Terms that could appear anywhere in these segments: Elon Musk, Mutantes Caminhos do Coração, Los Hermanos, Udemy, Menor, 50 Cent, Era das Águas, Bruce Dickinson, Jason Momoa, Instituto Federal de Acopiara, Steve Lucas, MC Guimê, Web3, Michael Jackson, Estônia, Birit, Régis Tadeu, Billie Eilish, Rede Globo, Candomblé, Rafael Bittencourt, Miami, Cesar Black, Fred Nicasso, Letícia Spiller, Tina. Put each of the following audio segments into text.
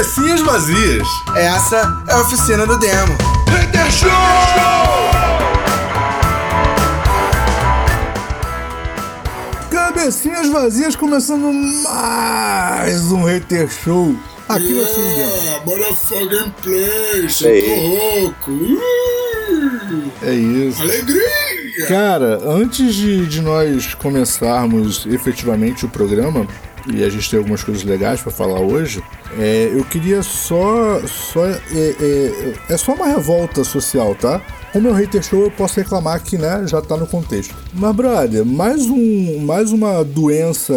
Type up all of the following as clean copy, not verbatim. cabecinhas vazias. Essa é a oficina do demo. Hater Show! Cabecinhas vazias, começando mais um Hater Show. Aqui no oficina do demo. Bora fazer gameplay, eu tô louco. É isso. Alegria! Cara, antes de nós começarmos efetivamente o programa, e a gente tem algumas coisas legais pra falar hoje, eu queria só uma revolta social, tá? Como é o Hater Show, eu posso reclamar que, né, já tá no contexto. Mas, brother, mais uma doença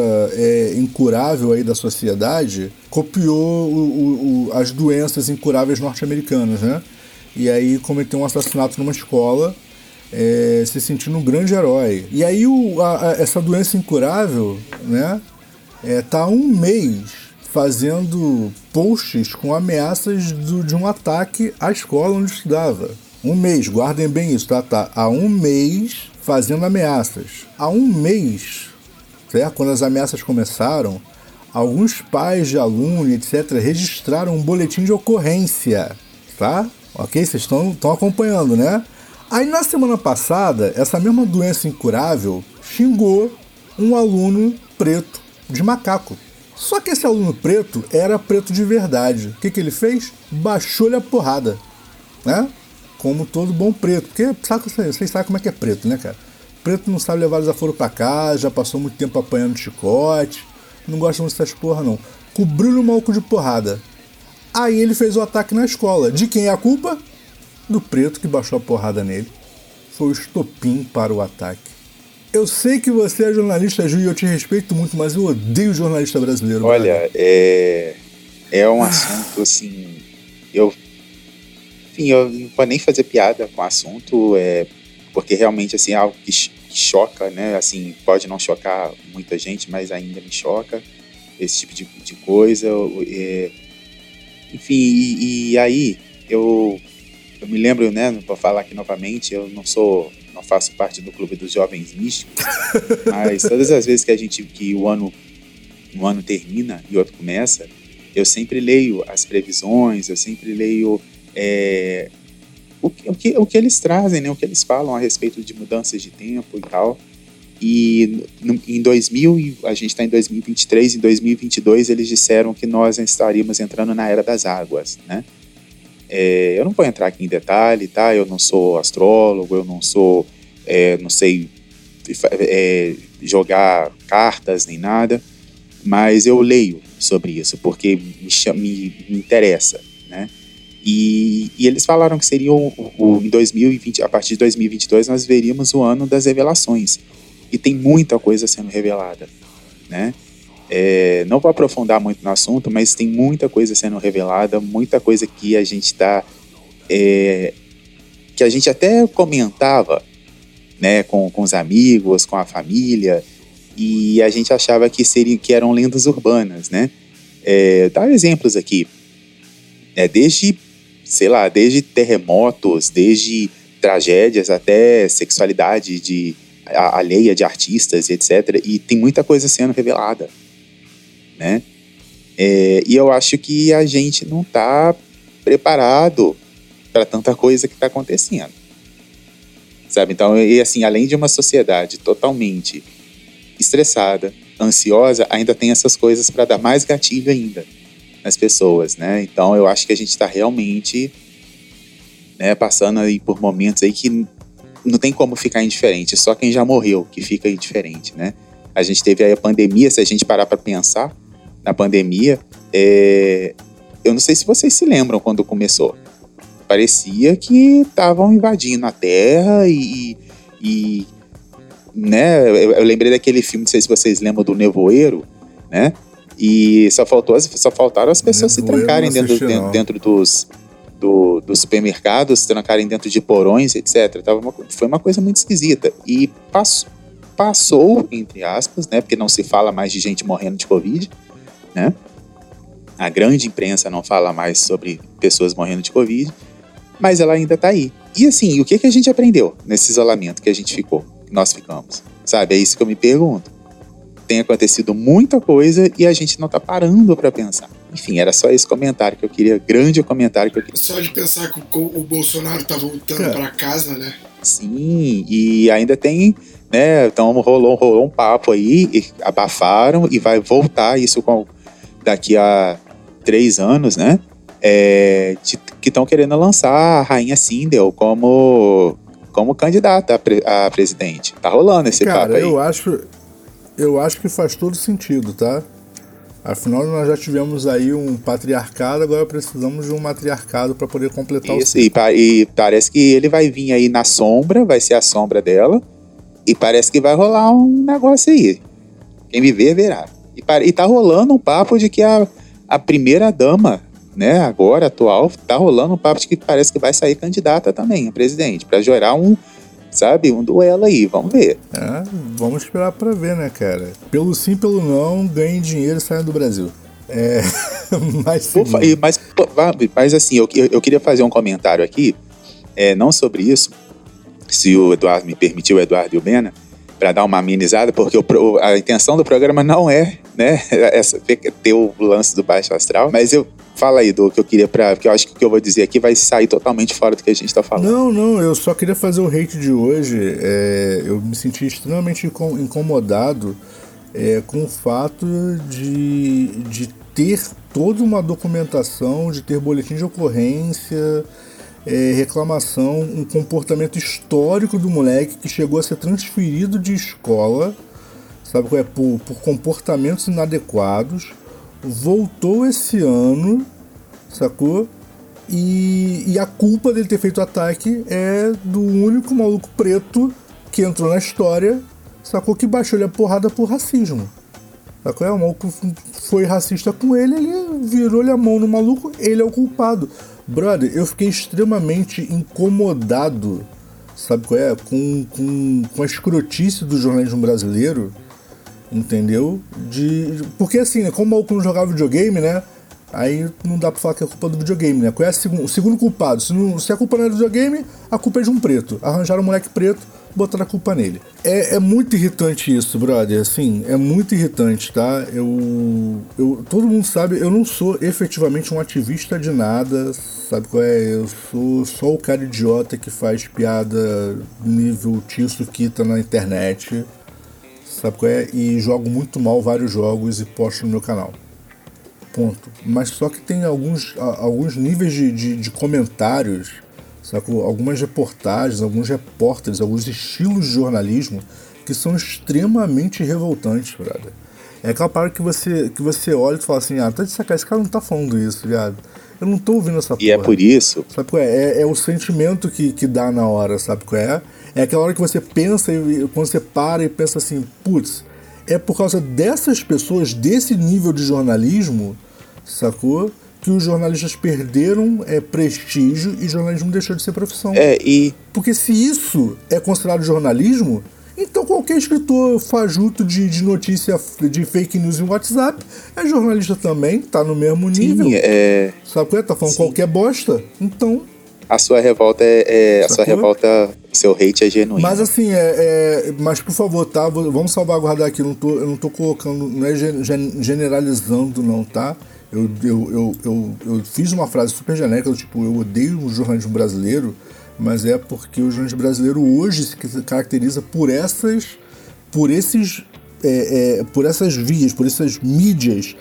incurável aí da sociedade copiou as doenças incuráveis norte-americanas, né? E aí cometeu um assassinato numa escola, se sentindo um grande herói. E aí essa doença incurável, né, tá há um mês fazendo posts com ameaças de um ataque à escola onde estudava. Um mês, guardem bem isso, tá? Há um mês fazendo ameaças. Há um mês, certo? Quando as ameaças começaram, alguns pais de aluno, etc., registraram um boletim de ocorrência, tá? Ok? Vocês estão acompanhando, né? Aí, na semana passada, essa mesma doença incurável xingou um aluno preto de macaco. Só que esse aluno preto era preto de verdade. O que ele fez? Baixou-lhe a porrada, né? Como todo bom preto. Porque vocês sabem como é que é preto, né, cara? Preto não sabe levar os aforos pra casa, já passou muito tempo apanhando chicote, não gosta muito dessas porra, não. Cobriu-lhe o maluco de porrada. Aí ele fez o ataque na escola. De quem é a culpa? Do preto que baixou a porrada nele. Foi o estopim para o ataque. Eu sei que você é jornalista, Ju, e eu te respeito muito, mas eu odeio jornalista brasileiro. Olha, é um assunto, assim... Eu não posso nem fazer piada com o assunto, porque realmente, assim, é algo que choca, né? Assim, pode não chocar muita gente, mas ainda me choca. Esse tipo de coisa... Enfim, e aí eu me lembro, né, para falar aqui novamente, eu não faço parte do clube dos jovens místicos, mas todas as vezes que um ano termina e outro começa, eu sempre leio as previsões, eu sempre leio o que eles trazem, né, o que eles falam a respeito de mudanças de tempo e tal. E em 2000, a gente está em 2023, em 2022 eles disseram que nós estaríamos entrando na Era das Águas, né? Eu não vou entrar aqui em detalhe, tá? Eu não sou astrólogo, eu não sou, não sei jogar cartas nem nada, mas eu leio sobre isso porque me interessa, né? E eles falaram que seria em 2020, a partir de 2022 nós veríamos o ano das revelações. E tem muita coisa sendo revelada, né? Não vou aprofundar muito no assunto, mas tem muita coisa sendo revelada, muita coisa que a gente está... que a gente até comentava, né, com os amigos, com a família, e a gente achava que eram lendas urbanas, né? Dá exemplos aqui. Desde terremotos, desde tragédias até sexualidade de... alheia de artistas, etc. E tem muita coisa sendo revelada, né? E eu acho que a gente não está preparado para tanta coisa que está acontecendo, sabe? Então, e assim, além de uma sociedade totalmente estressada, ansiosa, ainda tem essas coisas para dar mais gatilho ainda nas pessoas, né? Então, eu acho que a gente está realmente, né, passando aí por momentos aí que não tem como ficar indiferente, só quem já morreu que fica indiferente, né? A gente teve aí a pandemia, se a gente parar para pensar na pandemia, eu não sei se vocês se lembram quando começou. Parecia que estavam invadindo a Terra e né? Eu lembrei daquele filme, não sei se vocês lembram, do Nevoeiro, né? E só faltaram as pessoas se trancarem dentro dos supermercados, trancarem dentro de porões, etc. Foi uma coisa muito esquisita. E passou, entre aspas, né, porque não se fala mais de gente morrendo de Covid, né? A grande imprensa não fala mais sobre pessoas morrendo de Covid, mas ela ainda está aí. E assim, o que a gente aprendeu nesse isolamento que a gente ficou, que nós ficamos? Sabe, é isso que eu me pergunto. Tem acontecido muita coisa e a gente não está parando para pensar. Enfim, era só esse comentário que eu queria, grande comentário que eu queria. Só de pensar que o Bolsonaro tá voltando pra casa, né? Sim, e ainda tem, né, então rolou um papo aí, e abafaram, e vai voltar isso daqui a 3 anos, né? Que estão querendo lançar a Rainha Sindel como candidata a presidente. Tá rolando esse papo aí. Cara, eu acho que faz todo sentido, tá? Afinal, nós já tivemos aí um patriarcado, agora precisamos de um matriarcado para poder completar isso, o ciclo. E parece que ele vai vir aí na sombra, vai ser a sombra dela, e parece que vai rolar um negócio aí. Quem me ver, verá. E tá rolando um papo de que a primeira dama, né, agora, atual, tá rolando um papo de que parece que vai sair candidata também a presidente, para gerar um duelo aí, vamos ver. É, vamos esperar pra ver, né, cara? Pelo sim, pelo não, ganhem dinheiro e saiam do Brasil. Mas assim, eu queria fazer um comentário aqui, não sobre isso, se o Eduardo me permitiu, o Eduardo e o Bena, pra dar uma amenizada, porque a intenção do programa não é, né, ter o lance do baixo astral, mas fala aí do que eu queria porque eu acho que o que eu vou dizer aqui vai sair totalmente fora do que a gente tá falando. Não, eu só queria fazer o hate de hoje. Eu me senti extremamente incomodado com o fato de ter toda uma documentação, de ter boletim de ocorrência, reclamação, um comportamento histórico do moleque que chegou a ser transferido de escola, sabe, por comportamentos inadequados. Voltou esse ano, sacou? E a culpa dele ter feito o ataque é do único maluco preto que entrou na história, sacou? Que baixou ele a porrada por racismo, sacou? O maluco foi racista com ele, ele virou-lhe a mão no maluco, ele é o culpado. Brother, eu fiquei extremamente incomodado, sabe qual é? Com a escrotice do jornalismo brasileiro. Entendeu? Porque assim, né? Como o maluco não jogava videogame, né? Aí não dá pra falar que é culpa do videogame, né? Qual é o segundo culpado? Se a culpa não é do videogame, a culpa é de um preto. Arranjaram um moleque preto, botaram a culpa nele. É muito irritante isso, brother. Assim, é muito irritante, tá? Todo mundo sabe, eu não sou efetivamente um ativista de nada, sabe qual é? Eu sou só o cara idiota que faz piada nível Tiso Kita na internet. Sabe qual é? E jogo muito mal vários jogos e posto no meu canal. Ponto. Mas só que tem alguns níveis de comentários, sabe? Algumas reportagens, alguns repórteres, alguns estilos de jornalismo que são extremamente revoltantes, brother. É aquela parada que você olha e fala assim, tá de sacanagem, esse cara não tá falando isso, viado. Eu não tô ouvindo essa porra. E é por isso. Sabe qual é? É o sentimento que dá na hora, sabe qual é? É aquela hora que você pensa, e quando você para e pensa assim, putz, é por causa dessas pessoas, desse nível de jornalismo, sacou? Que os jornalistas perderam prestígio e jornalismo deixou de ser profissão. Porque se isso é considerado jornalismo, então qualquer escritor fajuto de notícia de fake news em WhatsApp é jornalista também, tá no mesmo nível. Sim, sabe qual é? Tá falando qualquer bosta, então... A sua revolta seu hate é genuíno. Mas assim, mas por favor, tá? Vamos salvaguardar aqui, eu não tô colocando, não é generalizando não, tá? Eu fiz uma frase super genérica, tipo, eu odeio o jornalismo brasileiro, mas é porque o jornalismo brasileiro hoje se caracteriza por essas vias, por essas mídias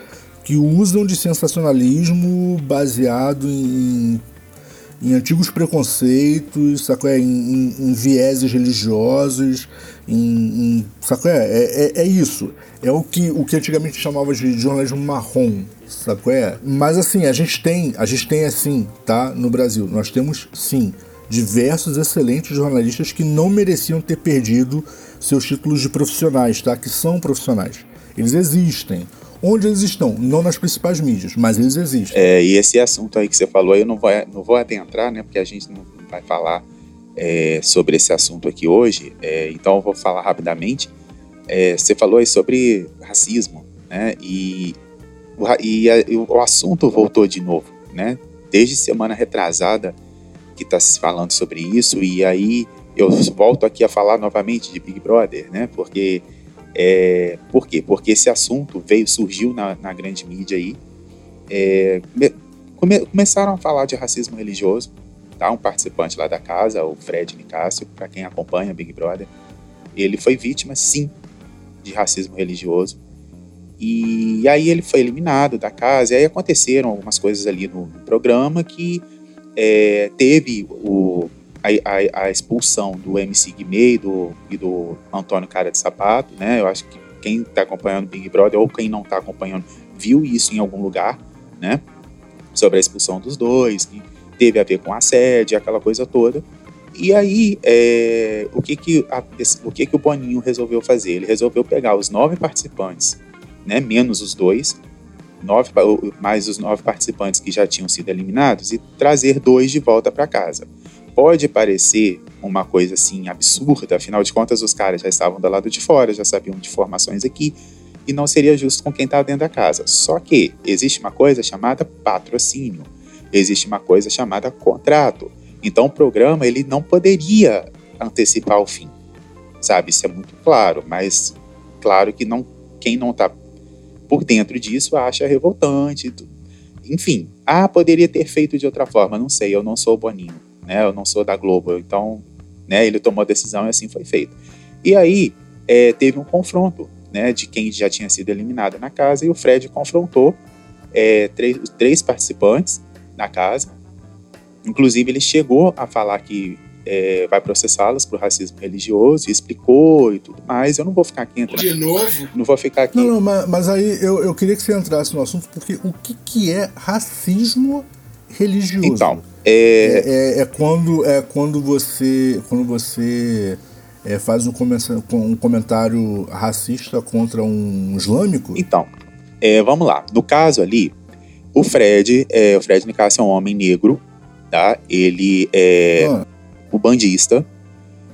que usam de sensacionalismo baseado em antigos preconceitos, saco é? Em vieses religiosos, saco é? É isso. É o que antigamente chamava de jornalismo marrom, saco é? Mas assim, a gente tem assim, tá? No Brasil, nós temos sim diversos excelentes jornalistas que não mereciam ter perdido seus títulos de profissionais, tá? Que são profissionais. Eles existem. Onde eles estão? Não nas principais mídias, mas eles existem. E esse assunto aí que você falou, eu não vou adentrar, né? Porque a gente não vai falar sobre esse assunto aqui hoje. Então eu vou falar rapidamente. Você falou aí sobre racismo, né? E o assunto voltou de novo, né? Desde semana retrasada que está se falando sobre isso. E aí eu volto aqui a falar novamente de Big Brother, né? Por quê? Porque esse assunto surgiu na grande mídia aí, começaram a falar de racismo religioso, tá? Um participante lá da casa, o Fred Nicasso, para quem acompanha Big Brother, ele foi vítima, sim, de racismo religioso. E aí ele foi eliminado da casa, e aí aconteceram algumas coisas ali no programa que teve a expulsão do MC Guimê e do Antônio Cara de Sapato, né? Eu acho que quem está acompanhando Big Brother ou quem não está acompanhando viu isso em algum lugar, né? Sobre a expulsão dos dois, que teve a ver com assédio, aquela coisa toda. E aí, o que o Boninho resolveu fazer? Ele resolveu pegar os 9 participantes, né, menos os 2, 9, mais os 9 participantes que já tinham sido eliminados, e trazer 2 de volta para casa. Pode parecer uma coisa assim absurda, afinal de contas os caras já estavam do lado de fora, já sabiam de formações aqui, e não seria justo com quem está dentro da casa. Só que existe uma coisa chamada patrocínio, existe uma coisa chamada contrato. Então o programa ele não poderia antecipar o fim, sabe? Isso é muito claro, mas claro que não, quem não está por dentro disso acha revoltante, enfim, poderia ter feito de outra forma, não sei, eu não sou o Boninho, né? Eu não sou da Globo, então, né, ele tomou a decisão e assim foi feito. E aí teve um confronto, né, de quem já tinha sido eliminado na casa, e o Fred confrontou três participantes na casa, inclusive ele chegou a falar que vai processá-las por racismo religioso, explicou e tudo mais. Eu não vou ficar aqui entrando. De novo? Não vou ficar aqui. Não, mas aí eu queria que você entrasse no assunto, porque o que é racismo religioso? Então, quando você faz um comentário racista contra um islâmico? Então, vamos lá. No caso ali, o Fred Nicasso é um homem negro, tá? Ele é o bandista,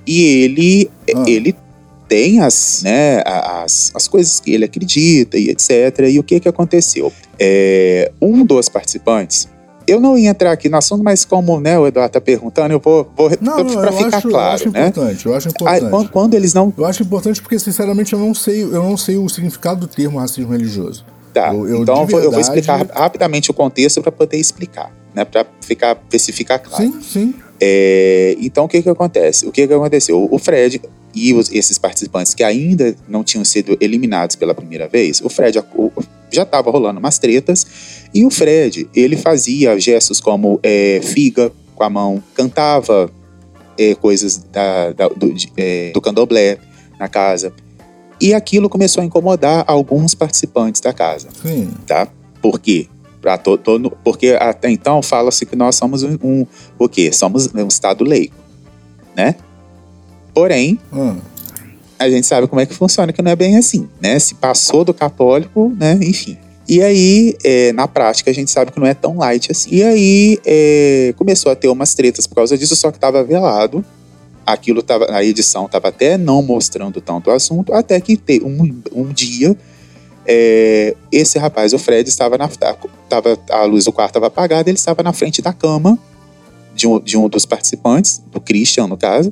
e ele tem as coisas que ele acredita e etc. E o que aconteceu? Um dos participantes, eu não ia entrar aqui no assunto, mas como, né, o Eduardo está perguntando, eu vou para ficar claro. Eu acho importante. Quando eles não... Eu acho importante porque, sinceramente, eu não sei o significado do termo racismo religioso. Tá, então verdade... eu vou explicar rapidamente o contexto para poder explicar, né, para ficar claro. Sim, sim. Então o que acontece? O que aconteceu? O Fred e esses participantes que ainda não tinham sido eliminados pela primeira vez, o Fred já estava rolando umas tretas, e o Fred, ele fazia gestos como figa com a mão, cantava coisas do candomblé na casa, e aquilo começou a incomodar alguns participantes da casa. Sim. Tá? Por quê? Porque até então fala-se que nós somos o quê? Somos um estado laico, né? Porém, a gente sabe como é que funciona, que não é bem assim, né? Se passou do católico, né? Enfim. E aí, na prática, a gente sabe que não é tão light assim. E aí, começou a ter umas tretas por causa disso, só que estava velado. Aquilo a edição estava até não mostrando tanto o assunto, até que um dia... esse rapaz, o Fred, a luz do quarto estava apagada, ele estava na frente da cama de um dos participantes, do Christian, no caso,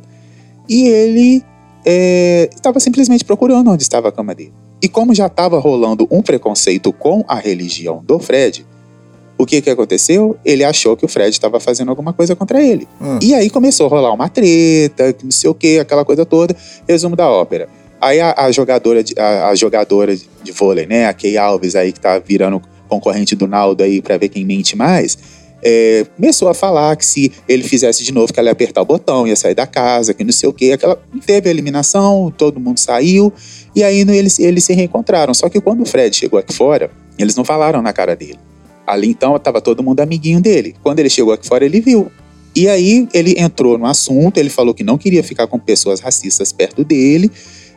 e ele estava simplesmente procurando onde estava a cama dele. E como já estava rolando um preconceito com a religião do Fred, o que aconteceu? Ele achou que o Fred estava fazendo alguma coisa contra ele. E aí começou a rolar uma treta, não sei o que, aquela coisa toda. Resumo da ópera. Aí a jogadora de vôlei, né, a Kay Alves aí, que tá virando concorrente do Naldo aí pra ver quem mente mais, começou a falar que se ele fizesse de novo, que ela ia apertar o botão, ia sair da casa, que não sei o quê. Aquela... Teve a eliminação, todo mundo saiu, e aí eles se reencontraram. Só que quando o Fred chegou aqui fora, eles não falaram na cara dele. Ali então tava todo mundo amiguinho dele. Quando ele chegou aqui fora, ele viu. E aí ele entrou no assunto, ele falou que não queria ficar com pessoas racistas perto dele,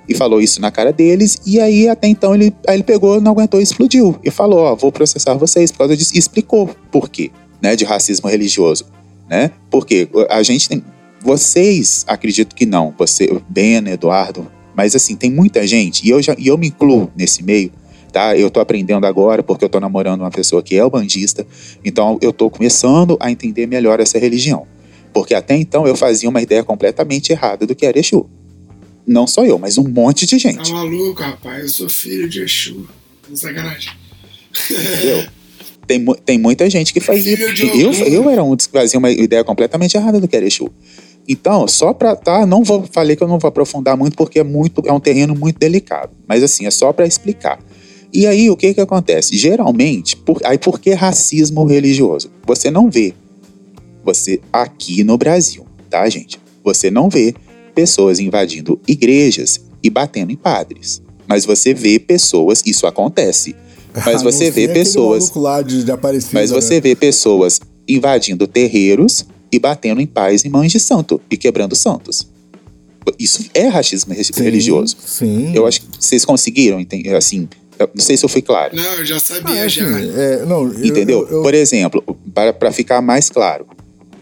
e falou isso na cara deles, e aí até então ele pegou, não aguentou, explodiu, e falou, vou processar vocês por causa disso, e explicou por quê, né, de racismo religioso, né, porque a gente tem, vocês, acredito que não, você, Ben, Eduardo, mas assim, tem muita gente, e eu me incluo nesse meio, tá, eu tô aprendendo agora, porque eu tô namorando uma pessoa que é umbandista, então eu tô começando a entender melhor essa religião, porque até então eu fazia uma ideia completamente errada do que era Exu. Não só eu, mas um monte de gente. Tá maluco, rapaz? Eu sou filho de Exu. Sacanagem. Entendeu? Tem muita gente que faz isso. Eu era um dos que fazia uma ideia completamente errada do que era Exu. Então, só pra... Tá, não vou, falei que eu não vou aprofundar muito, porque é um terreno muito delicado. Mas assim, é só pra explicar. E aí, o que que acontece? Geralmente, por que racismo religioso? Você não vê. Você, aqui no Brasil, tá, gente? Você não vê pessoas invadindo igrejas e batendo em padres. Mas você vê pessoas... Isso acontece. Mas você vê pessoas... Mas você vê pessoas invadindo terreiros e batendo em pais e mães de santo. E quebrando santos. Isso é racismo religioso. Sim. Eu acho que vocês conseguiram, assim... Não sei se eu fui claro. Não, eu já sabia, já. É, não, entendeu? Por exemplo, para ficar mais claro,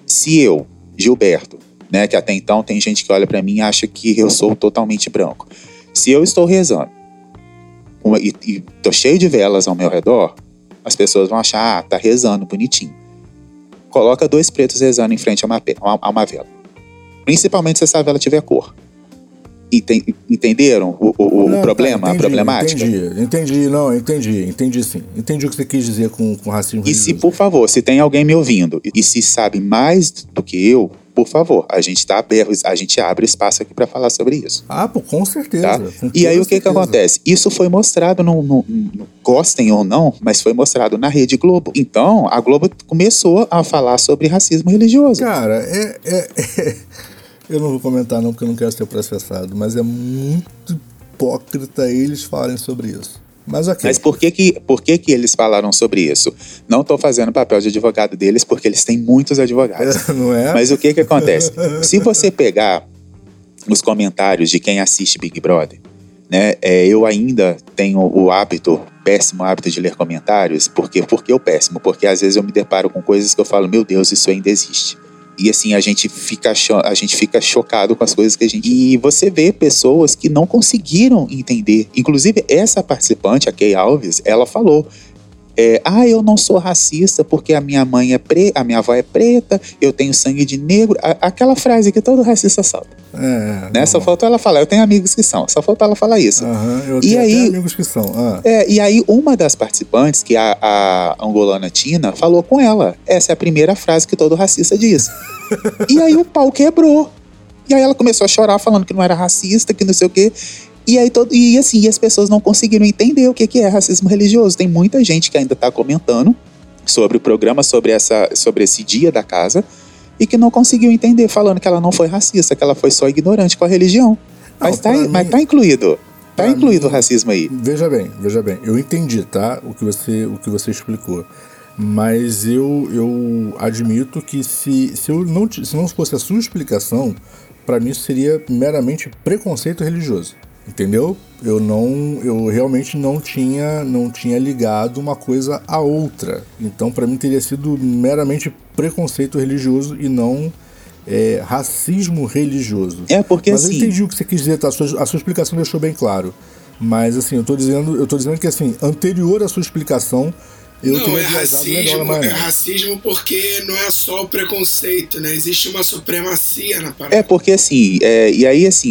se eu, Gilberto, né, que até então tem gente que olha para mim e acha que eu sou totalmente branco. Se eu estou rezando e tô cheio de velas ao meu redor, as pessoas vão achar, ah, tá rezando bonitinho. Coloca dois pretos rezando em frente a uma vela. Principalmente se essa vela tiver cor. Entenderam o problema, a problemática? Entendi sim. Entendi o que você quis dizer com racismo religioso. E se, por favor, se tem alguém me ouvindo e se sabe mais do que eu, por favor, a gente tá aberto, a gente abre espaço aqui para falar sobre isso. Ah, pô, com certeza. Tá? E aí o que acontece? Isso foi mostrado, gostem ou não, mas foi mostrado na Rede Globo. Então, a Globo começou a falar sobre racismo religioso. Cara, eu não vou comentar não, porque eu não quero ser processado, mas é muito hipócrita eles falarem sobre isso. Mas ok. Mas por que eles falaram sobre isso? Não estou fazendo papel de advogado deles, porque eles têm muitos advogados. Não é? Mas o que acontece? Se você pegar os comentários de quem assiste Big Brother, né, eu ainda tenho o péssimo hábito de ler comentários, porque eu péssimo, porque às vezes eu me deparo com coisas que eu falo, meu Deus, isso ainda existe. E assim, a gente fica chocado com as coisas que a gente... E você vê pessoas que não conseguiram entender. Inclusive, essa participante, a Kay Alves, ela falou... eu não sou racista porque a minha mãe é preta, a minha avó é preta, eu tenho sangue de negro. Aquela frase que todo racista solta. Né? Só faltou ela falar, eu tenho amigos que são. Só faltou ela falar isso. Uhum, eu tenho amigos que são. Ah. E aí uma das participantes, que a angolana Tina, falou com ela. Essa é a primeira frase que todo racista diz. E aí o pau quebrou. E aí ela começou a chorar falando que não era racista, que não sei o quê... E as pessoas não conseguiram entender o que é racismo religioso. Tem muita gente que ainda está comentando sobre o programa, sobre esse dia da casa, e que não conseguiu entender, falando que ela não foi racista, que ela foi só ignorante com a religião. Mas está incluído o racismo aí. Veja bem. Eu entendi, tá? O que você explicou. Mas eu admito que se não fosse a sua explicação, para mim isso seria meramente preconceito religioso. Entendeu? Eu realmente não tinha ligado uma coisa à outra. Então, para mim, teria sido meramente preconceito religioso e não racismo religioso. Mas assim... Mas eu entendi o que você quis dizer, tá? A sua explicação deixou bem claro. Mas, assim, eu tô dizendo que, assim, anterior à sua explicação... É racismo porque não é só o preconceito, né? Existe uma supremacia na parada.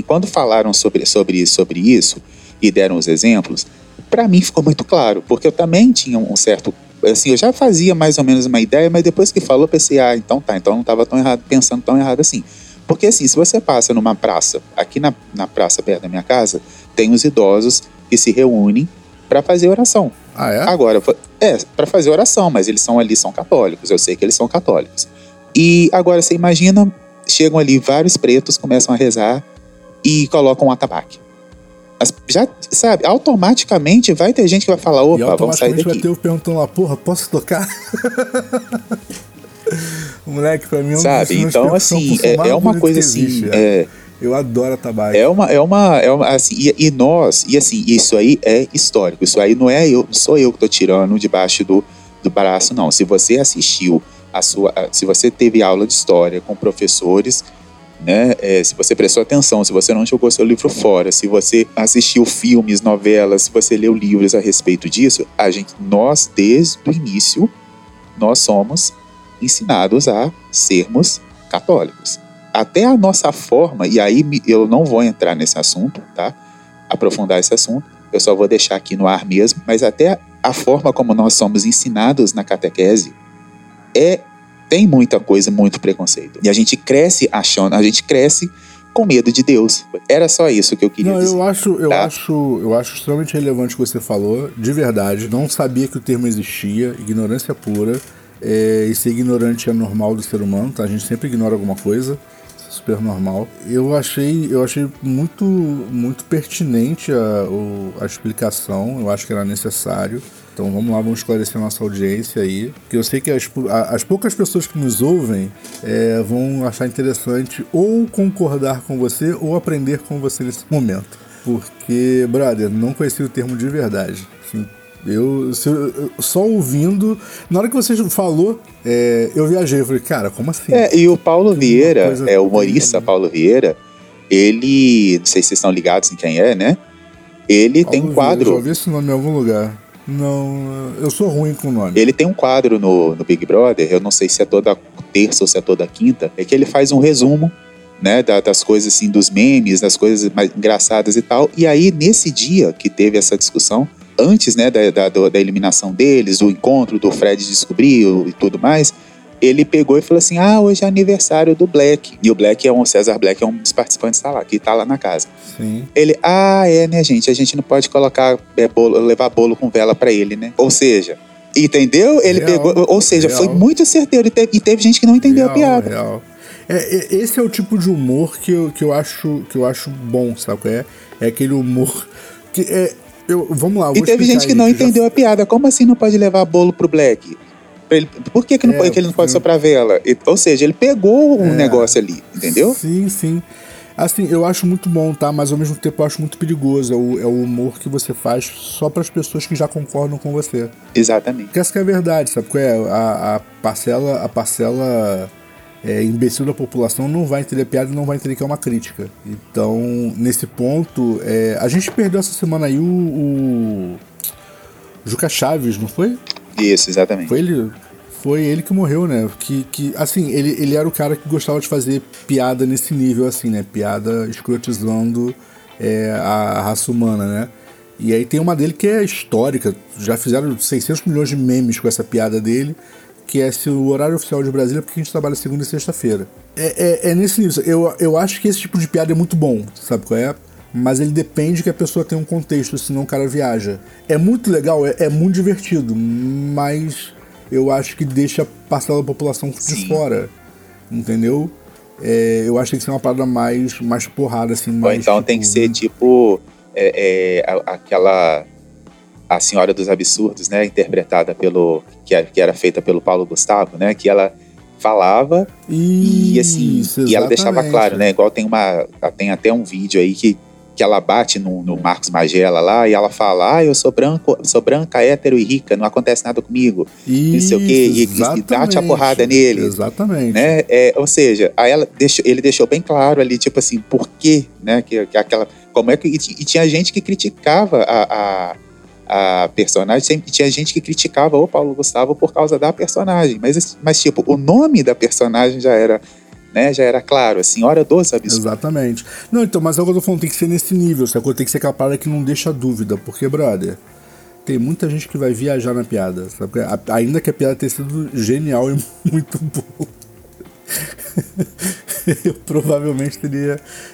Quando falaram sobre isso e deram os exemplos, pra mim ficou muito claro, porque eu também tinha um certo... Assim, eu já fazia mais ou menos uma ideia, mas depois que falou, pensei, então eu não tava pensando tão errado assim. Porque, assim, se você passa numa praça, aqui na praça perto da minha casa, tem os idosos que se reúnem pra fazer oração. Ah, é? Agora, pra fazer oração, mas eles são católicos, eu sei que eles são católicos. E agora, você imagina, chegam ali vários pretos, começam a rezar e colocam um atabaque. Mas já, sabe, automaticamente vai ter gente que vai falar, opa, vamos sair daqui. Automaticamente vai ter o perguntando lá, porra, posso tocar? Moleque, pra mim é um... Sabe, então assim, é uma coisa assim... Existe, eu adoro atabaque. Isso aí é histórico. Isso aí não sou eu que tô tirando debaixo do braço, não. Se você assistiu se você teve aula de história com professores, né? Se você prestou atenção, se você não jogou seu livro fora, se você assistiu filmes, novelas, se você leu livros a respeito disso, nós desde o início, nós somos ensinados a sermos católicos. Até a nossa forma, e aí eu não vou entrar nesse assunto, tá? Aprofundar esse assunto, eu só vou deixar aqui no ar mesmo, mas até a forma como nós somos ensinados na catequese tem muita coisa, muito preconceito. E a gente cresce achando, a gente cresce com medo de Deus. Era só isso que eu queria dizer. Eu acho extremamente relevante o que você falou, de verdade. Não sabia que o termo existia, ignorância pura. E ser ignorante é normal do ser humano, tá? A gente sempre ignora alguma coisa, isso é super normal. Eu achei muito, muito pertinente a explicação, eu acho que era necessário. Então vamos lá, vamos esclarecer a nossa audiência aí, porque eu sei que as poucas pessoas que nos ouvem vão achar interessante ou concordar com você ou aprender com você nesse momento. Porque, brother, não conhecia o termo de verdade. Assim, eu só ouvindo, na hora que você falou, eu viajei, eu falei, cara, como assim? E o Paulo Vieira, o humorista Paulo Vieira, ele, não sei se vocês estão ligados em quem é, né? Ele Paulo tem um quadro... Vieira, eu já ouvi esse nome em algum lugar. Não, eu sou ruim com o nome. Ele tem um quadro no Big Brother, eu não sei se é toda terça ou se é toda quinta, é que ele faz um resumo, né, das coisas assim, dos memes, das coisas mais engraçadas e tal. E aí, nesse dia que teve essa discussão, antes, né, da eliminação deles, do encontro do Fred descobrir e tudo mais, ele pegou e falou assim, hoje é aniversário do Black. E o Black Cesar Black é um dos participantes que tá lá na casa. Sim. Ele, né, gente? A gente não pode colocar levar bolo com vela pra ele, né? Ou seja, entendeu? Ele real, pegou, ou seja, real. Foi muito certeiro. E teve gente que não entendeu a piada. Real. Esse é o tipo de humor que eu acho bom, sabe? É aquele humor que vamos lá, eu vou explicar. E teve gente que não entendeu a piada. Como assim não pode levar bolo pro Black? Por que não, que ele não pode soprar vela? Ou seja, ele pegou um negócio ali, entendeu? Sim, sim. Assim, eu acho muito bom, tá? Mas ao mesmo tempo eu acho muito perigoso. É o humor que você faz só para as pessoas que já concordam com você. Exatamente. Porque essa que é a verdade, sabe? Porque a parcela imbecil da população não vai entender a piada e não vai entender que é uma crítica. Então, nesse ponto, a gente perdeu essa semana aí o Juca Chaves, não foi? Isso, exatamente. Foi ele que morreu, né? Assim, ele era o cara que gostava de fazer piada nesse nível, assim, né? Piada escrotizando a raça humana, né? E aí tem uma dele que é histórica. Já fizeram 600 milhões de memes com essa piada dele, que é se o horário oficial de Brasília, porque a gente trabalha segunda e sexta-feira. É nesse nível. Eu acho que esse tipo de piada é muito bom, sabe qual é? Mas ele depende que a pessoa tenha um contexto, senão o cara viaja. É muito legal, é muito divertido, mas eu acho que deixa a parcela da população de fora, entendeu? Eu acho que tem que ser uma parada mais porrada, assim, mais... Ou então tipo, tem que ser, tipo, aquela... A Senhora dos Absurdos, né, interpretada pelo... que era feita pelo Paulo Gustavo, né, que ela... falava e assim, isso, e ela deixava claro, né? Igual tem até um vídeo aí que ela bate no Marcos Magela lá e ela fala, eu sou branca, hétero e rica, não acontece nada comigo, isso, não sei o quê, e bate a porrada nele. Exatamente. Né? Ou seja, aí ele deixou bem claro ali, tipo assim, por quê, né? Que aquela, como é que, e tinha gente que criticava a personagem, sempre tinha gente que criticava o Paulo Gustavo por causa da personagem, mas tipo, o nome da personagem já era, né, claro, a Senhora dos Absurdos. Exatamente. Não, então, mas é o que eu tô falando, tem que ser nesse nível, sabe? Tem que ser capaz que não deixa dúvida, porque, brother, tem muita gente que vai viajar na piada, sabe? Ainda que a piada tenha sido genial e muito boa. Eu provavelmente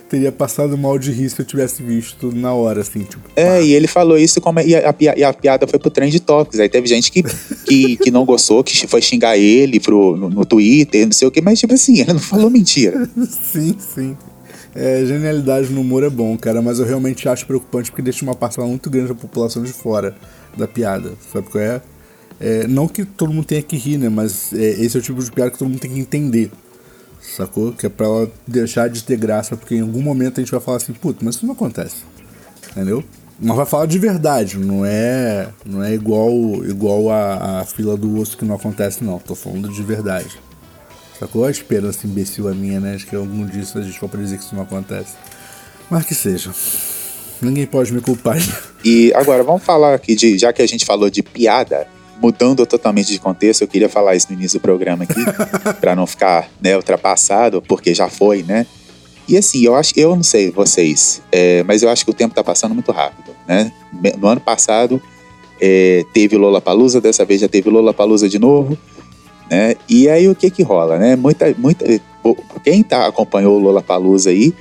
teria passado mal de rir se eu tivesse visto na hora, assim, tipo... E ele falou isso e a piada foi pro trend topics. Aí teve gente que não gostou, que foi xingar ele no Twitter, não sei o que, mas tipo assim, ele não falou mentira. Sim, sim. Genialidade no humor é bom, cara, mas eu realmente acho preocupante porque deixa uma parcela muito grande da população de fora da piada, sabe qual é? Não que todo mundo tenha que rir, né, mas esse é o tipo de piada que todo mundo tem que entender. Sacou? Que é pra ela deixar de ter graça, porque em algum momento a gente vai falar assim, puto, mas isso não acontece, entendeu? Mas vai falar de verdade, não é igual a fila do osso que não acontece, não. Tô falando de verdade. Sacou? A esperança imbecil é minha, né? Acho que algum dia a gente vai pra dizer que isso não acontece. Mas que seja. Ninguém pode me culpar. E agora, vamos falar aqui já que a gente falou de piada, mudando totalmente de contexto, eu queria falar isso no início do programa aqui, pra não ficar, né, ultrapassado, porque já foi, né? E assim, eu não sei vocês, mas eu acho que o tempo tá passando muito rápido, né? No ano passado, teve Lollapalooza, dessa vez já teve Lollapalooza de novo, né? E aí o que que rola, né? Quem acompanhou o Lollapalooza aí,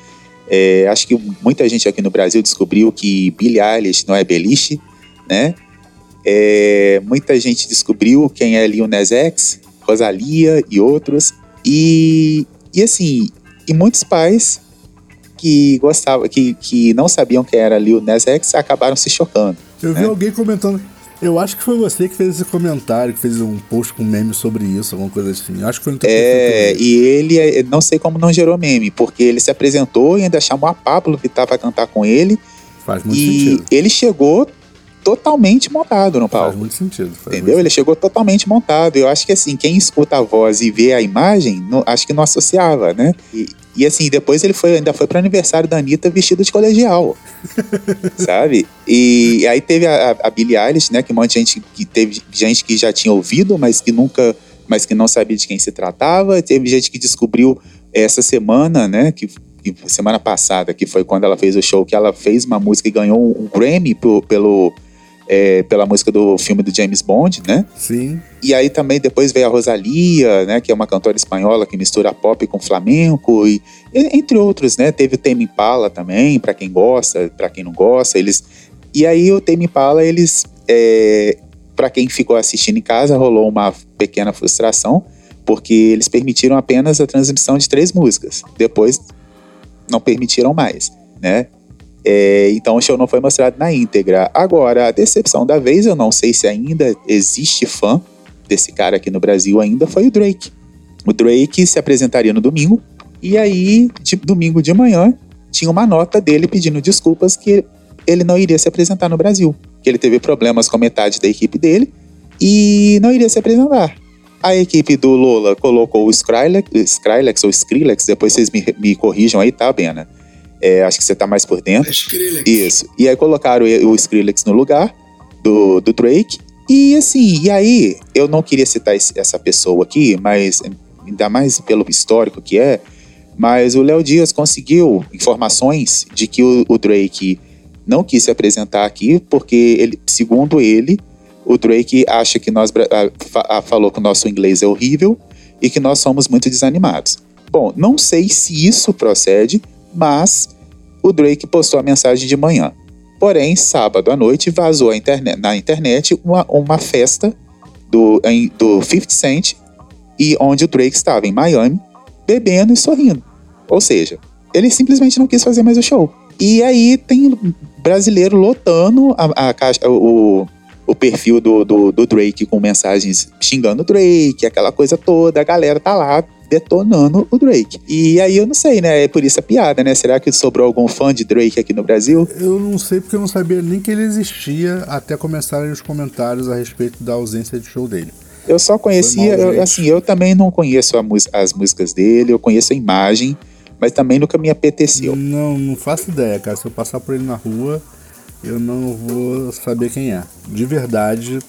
acho que muita gente aqui no Brasil descobriu que Billie Eilish não é beliche, né? Muita gente descobriu quem é Lil Nas X, Rosalía e outros. E assim, e muitos pais que gostavam, que não sabiam quem era Lil Nas X, acabaram se chocando. Eu vi alguém comentando, eu acho que foi você que fez esse comentário, que fez um post com meme sobre isso, alguma coisa assim. Eu acho que foi e ele, não sei como não gerou meme, porque ele se apresentou e ainda chamou a Pablo que tava a cantar com ele. Faz muito sentido. Ele chegou totalmente montado no palco. Faz muito sentido. Entendeu? Ele chegou totalmente montado. Eu acho que assim, quem escuta a voz e vê a imagem, acho que não associava, né? E assim, depois ele ainda foi pro aniversário da Anitta vestido de colegial. Sabe? E aí teve a Billie Eilish, né? Que um monte de gente, que teve gente que já tinha ouvido, mas que não sabia de quem se tratava. Teve gente que descobriu essa semana, né? Que semana passada, que foi quando ela fez o show, que ela fez uma música e ganhou um Grammy pela música do filme do James Bond, né? Sim. E aí também depois veio a Rosalía, né? Que é uma cantora espanhola que mistura pop com flamenco, e entre outros, né? Teve o Tame Impala também, pra quem gosta, pra quem não gosta, eles... E aí o Tame Impala, eles... pra quem ficou assistindo em casa, rolou uma pequena frustração, porque eles permitiram apenas a transmissão de 3 músicas. Depois não permitiram mais, né? Então o show não foi mostrado na íntegra. Agora, a decepção da vez, eu não sei se ainda existe fã desse cara aqui no Brasil ainda, foi o Drake. O Drake se apresentaria no domingo, e aí, domingo de manhã, tinha uma nota dele pedindo desculpas que ele não iria se apresentar no Brasil, que ele teve problemas com metade da equipe dele e não iria se apresentar. A equipe do Lola colocou o Skrillex, depois vocês me corrijam aí, tá, Bena? Acho que você tá mais por dentro. É Skrillex. Isso. E aí colocaram o Skrillex no lugar do Drake. E assim, e aí, eu não queria citar essa pessoa aqui, mas ainda mais pelo histórico que é, mas o Léo Dias conseguiu informações de que o Drake não quis se apresentar aqui, porque ele, segundo ele, o Drake acha que falou que o nosso inglês é horrível e que nós somos muito desanimados. Bom, não sei se isso procede, mas o Drake postou a mensagem de manhã. Porém, sábado à noite, vazou na internet uma festa do 50 Cent, e onde o Drake estava em Miami, bebendo e sorrindo. Ou seja, ele simplesmente não quis fazer mais o show. E aí tem brasileiro lotando o perfil do Drake com mensagens xingando o Drake, aquela coisa toda, a galera tá lá detonando o Drake. E aí eu não sei, né? É por isso a piada, né? Será que sobrou algum fã de Drake aqui no Brasil? Eu não sei, porque eu não sabia nem que ele existia até começarem os comentários a respeito da ausência de show dele. Eu só conhecia, eu também não conheço as músicas dele, eu conheço a imagem, mas também nunca me apeteceu. Não faço ideia, cara. Se eu passar por ele na rua, eu não vou saber quem é. De verdade,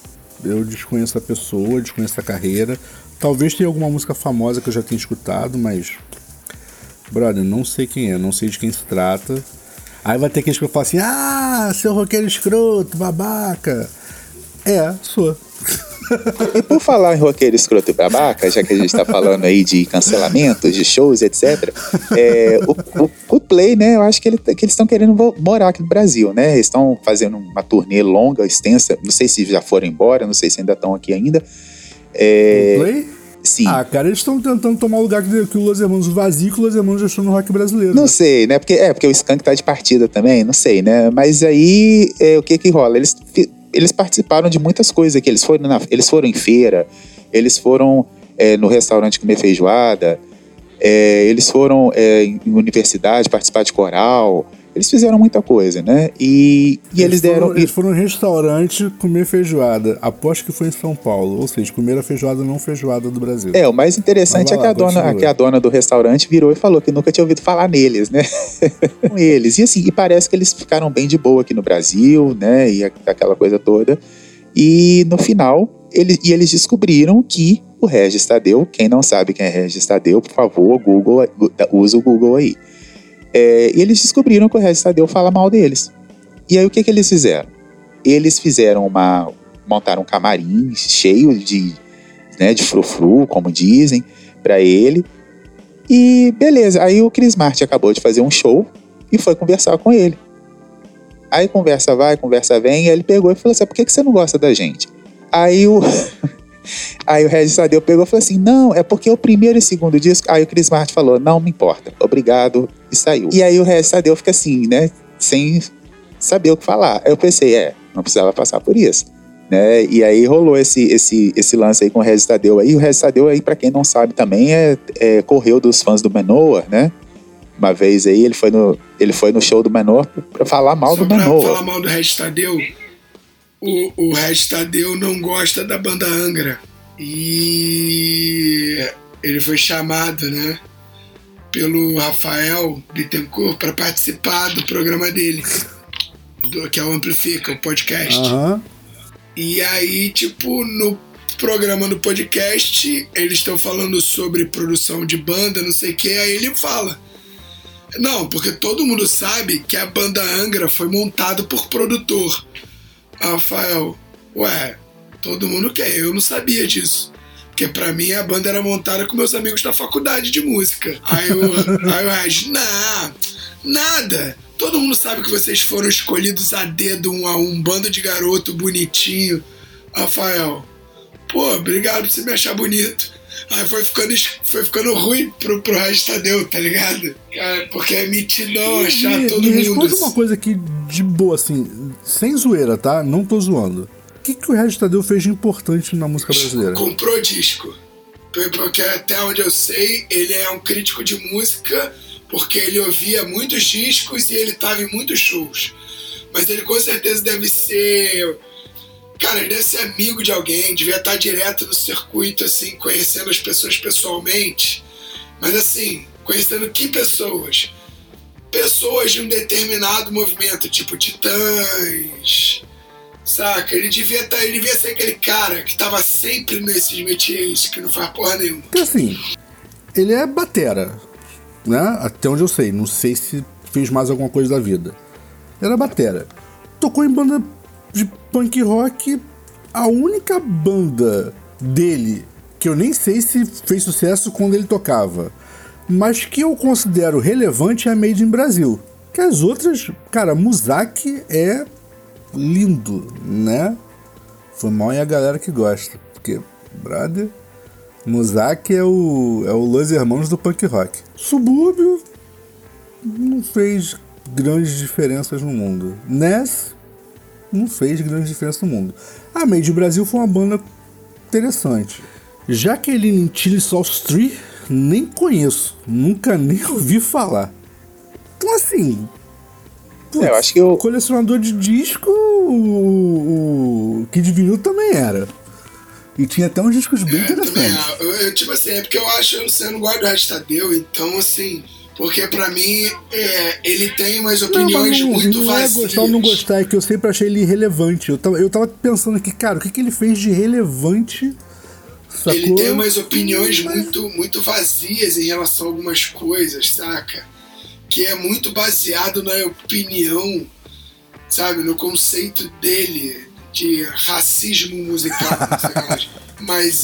eu desconheço a pessoa, desconheço a carreira. Talvez tenha alguma música famosa que eu já tenha escutado, mas... brother, não sei quem é, não sei de quem se trata. Aí vai ter aqueles que eu falo assim, seu roqueiro escroto, babaca. Sou. E por falar em roqueiro escroto e babaca, já que a gente tá falando aí de cancelamentos, de shows, etc. O Coldplay, né, eu acho que eles estão querendo morar aqui no Brasil, né? Eles estão fazendo uma turnê longa, extensa. Não sei se já foram embora, não sei se ainda estão aqui ainda. Coldplay? Sim. Cara, eles estão tentando tomar o lugar que o Los Hermanos vazio, que o Los Hermanos já achou no rock brasileiro. Não sei, né? Porque o Skank tá de partida também, não sei, né? Mas aí, o que que rola? Eles participaram de muitas coisas aqui. Eles foram em feira, eles foram no restaurante comer feijoada, eles foram em universidade participar de coral. Eles fizeram muita coisa, né? E eles foram em restaurante comer feijoada. Aposto que foi em São Paulo. Ou seja, comer a feijoada, não feijoada do Brasil. O mais interessante é que a dona do restaurante virou e falou que nunca tinha ouvido falar neles, né? Com eles. E assim, parece que eles ficaram bem de boa aqui no Brasil, né? E aquela coisa toda. E no final, eles descobriram que o Régis Tadeu, quem não sabe quem é Régis Tadeu, por favor, Google, usa o Google aí. E eles descobriram que o Régis Tadeu fala mal deles. E aí o que eles fizeram? Eles fizeram montaram um camarim cheio de, né, de frufru, como dizem, pra ele. E beleza, aí o Chris Martin acabou de fazer um show e foi conversar com ele. Aí conversa vai, conversa vem, e ele pegou e falou assim, por que você não gosta da gente? Aí o Régis Tadeu pegou e falou assim, não, é porque o primeiro e segundo disco... Aí o Chris Martin falou, não me importa, obrigado, e saiu. E aí o Régis Tadeu fica assim, né, sem saber o que falar. Aí eu pensei, não precisava passar por isso, né? E aí rolou esse lance aí com o Régis Tadeu aí. O Régis Tadeu aí, pra quem não sabe também, correu dos fãs do Menor, né? Uma vez aí, ele foi no show do Menor pra falar mal do Menor. Pra falar mal do Régis Tadeu... O Régis Tadeu não gosta da banda Angra. E ele foi chamado, né, pelo Rafael Bittencourt para participar do programa dele, que é o Amplifica, o podcast. Uhum. E aí, tipo, no programa do podcast, eles estão falando sobre produção de banda, não sei o que, aí ele fala. Não, porque todo mundo sabe que a banda Angra foi montada por produtor. Rafael, ué, todo mundo quer, eu não sabia disso, porque pra mim a banda era montada com meus amigos da faculdade de música. Aí eu reagi, nada, todo mundo sabe que vocês foram escolhidos a dedo, um bando de garoto bonitinho. Rafael, pô, obrigado por você me achar bonito. Aí foi ficando ruim pro Régis Tadeu, tá ligado? Porque é mitidão achar todo mundo. Me responde uma coisa aqui de boa, assim, sem zoeira, tá? Não tô zoando. O que o Régis Tadeu fez de importante na música brasileira? Comprou disco. Porque até onde eu sei, ele é um crítico de música, porque ele ouvia muitos discos e ele tava em muitos shows. Mas ele com certeza deve ser... Cara, ele deve ser amigo de alguém, devia estar direto no circuito, assim, conhecendo as pessoas pessoalmente. Mas, assim, conhecendo que pessoas? Pessoas de um determinado movimento, tipo Titãs, saca? Ele devia ser aquele cara que tava sempre nesses metiers, que não faz porra nenhuma. Porque, assim, ele é batera, né? Até onde eu sei, não sei se fez mais alguma coisa da vida. Era batera. Tocou em banda... de punk rock, a única banda dele, que eu nem sei se fez sucesso quando ele tocava, mas que eu considero relevante é a Made in Brasil. Que as outras, cara, Muzak é lindo, né? Foi mal e a galera que gosta, porque, brother, Muzak é o Los Hermanos do punk rock. Subúrbio não fez grandes diferenças no mundo. Ness não fez grande diferença no mundo. A Made in Brasil foi uma banda interessante. Jaqueline Tilly Solstry, nem conheço. Nunca nem ouvi falar. Então, assim... Putz, eu acho que o colecionador de disco, o Kid Vinil também era. E tinha até uns discos bem interessantes. Tipo assim, é porque eu acho... Eu não gosto do Régis Tadeu, então, assim... Porque pra mim, ele tem umas opiniões muito vazias. Não é gostar ou não gostar, é que eu sempre achei ele irrelevante. Eu tava pensando aqui, cara, o que ele fez de relevante? Sacou? Ele tem umas opiniões muito, muito vazias em relação a algumas coisas, saca? Que é muito baseado na opinião, sabe? No conceito dele de racismo musical. Mas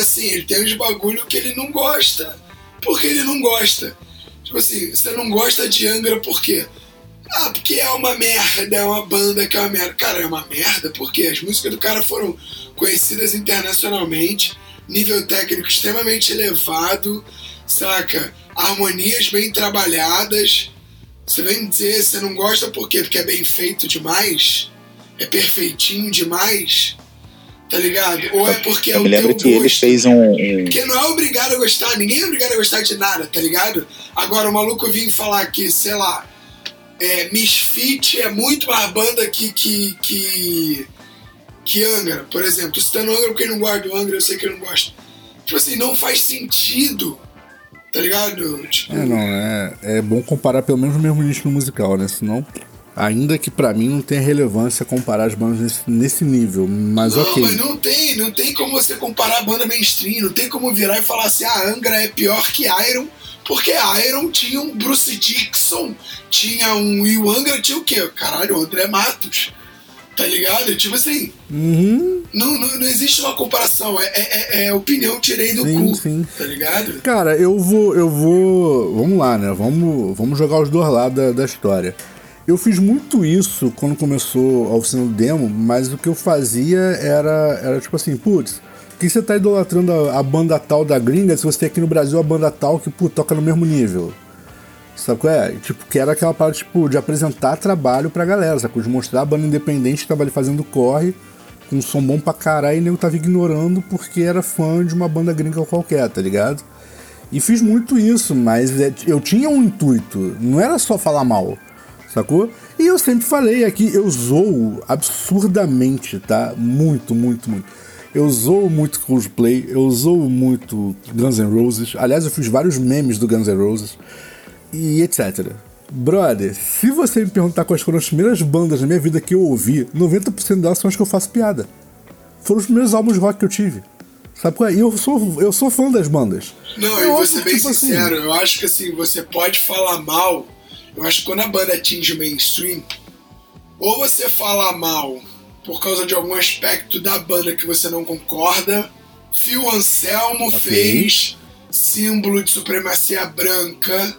assim, ele tem uns bagulho que ele não gosta. Porque ele não gosta. Tipo assim, você não gosta de Angra por quê? Ah, porque é uma merda, é uma banda que é uma merda. Cara, é uma merda porque as músicas do cara foram conhecidas internacionalmente, nível técnico extremamente elevado, saca? Harmonias bem trabalhadas. Você vem dizer, você não gosta por quê? Porque é bem feito demais? É perfeitinho demais? Tá ligado? Ou é porque é o teu gosto. Eu me lembro que ele fez um... Porque não é obrigado a gostar, ninguém é obrigado a gostar de nada, tá ligado? Agora, o maluco vinha falar que, sei lá, Misfit é muito mais banda que Angra, por exemplo. Tô citando Angra porque ele não gosta do Angra, eu sei que ele não gosta. Tipo assim, não faz sentido, tá ligado? Tipo... É bom comparar pelo menos o mesmo nicho musical, né? Senão... Ainda que pra mim não tenha relevância comparar as bandas nesse nível, mas não, ok. Não, mas não tem como você comparar a banda mainstream, não tem como virar e falar assim, Angra é pior que Iron, porque Iron tinha um Bruce Dickinson, tinha um... E o Angra tinha o quê? Caralho, o André Matos, Tá ligado? Tipo assim, não existe uma comparação, é opinião, tirei do cu, tá ligado? Cara, eu vou... Vamos lá, né? Vamos jogar os dois lados da história. Eu fiz muito isso quando começou a oficina do demo, mas o que eu fazia era tipo assim, putz, por que você tá idolatrando a banda tal da gringa se você tem aqui no Brasil a banda tal que, pô, toca no mesmo nível? Sabe qual é? Tipo, que era aquela parte, tipo, de apresentar trabalho pra galera, sabe? De mostrar a banda independente que tava ali fazendo corre, com um som bom pra caralho, e o nego tava ignorando porque era fã de uma banda gringa qualquer, tá ligado? E fiz muito isso, mas eu tinha um intuito, não era só falar mal, sacou? E eu sempre falei aqui, eu zoo absurdamente, tá? Muito, muito, muito. Eu zoo muito Coldplay, eu zoo muito Guns N' Roses, aliás, eu fiz vários memes do Guns N' Roses, e etc. Brother, se você me perguntar quais foram as primeiras bandas na minha vida que eu ouvi, 90% delas são as que eu faço piada. Foram os primeiros álbuns de rock que eu tive. Sabe qual é? E eu sou fã das bandas. Não, eu vou ser bem sincero, eu acho que assim, você pode falar mal, eu acho que quando a banda atinge o mainstream, ou você fala mal por causa de algum aspecto da banda que você não concorda, Phil Anselmo fez símbolo de supremacia branca.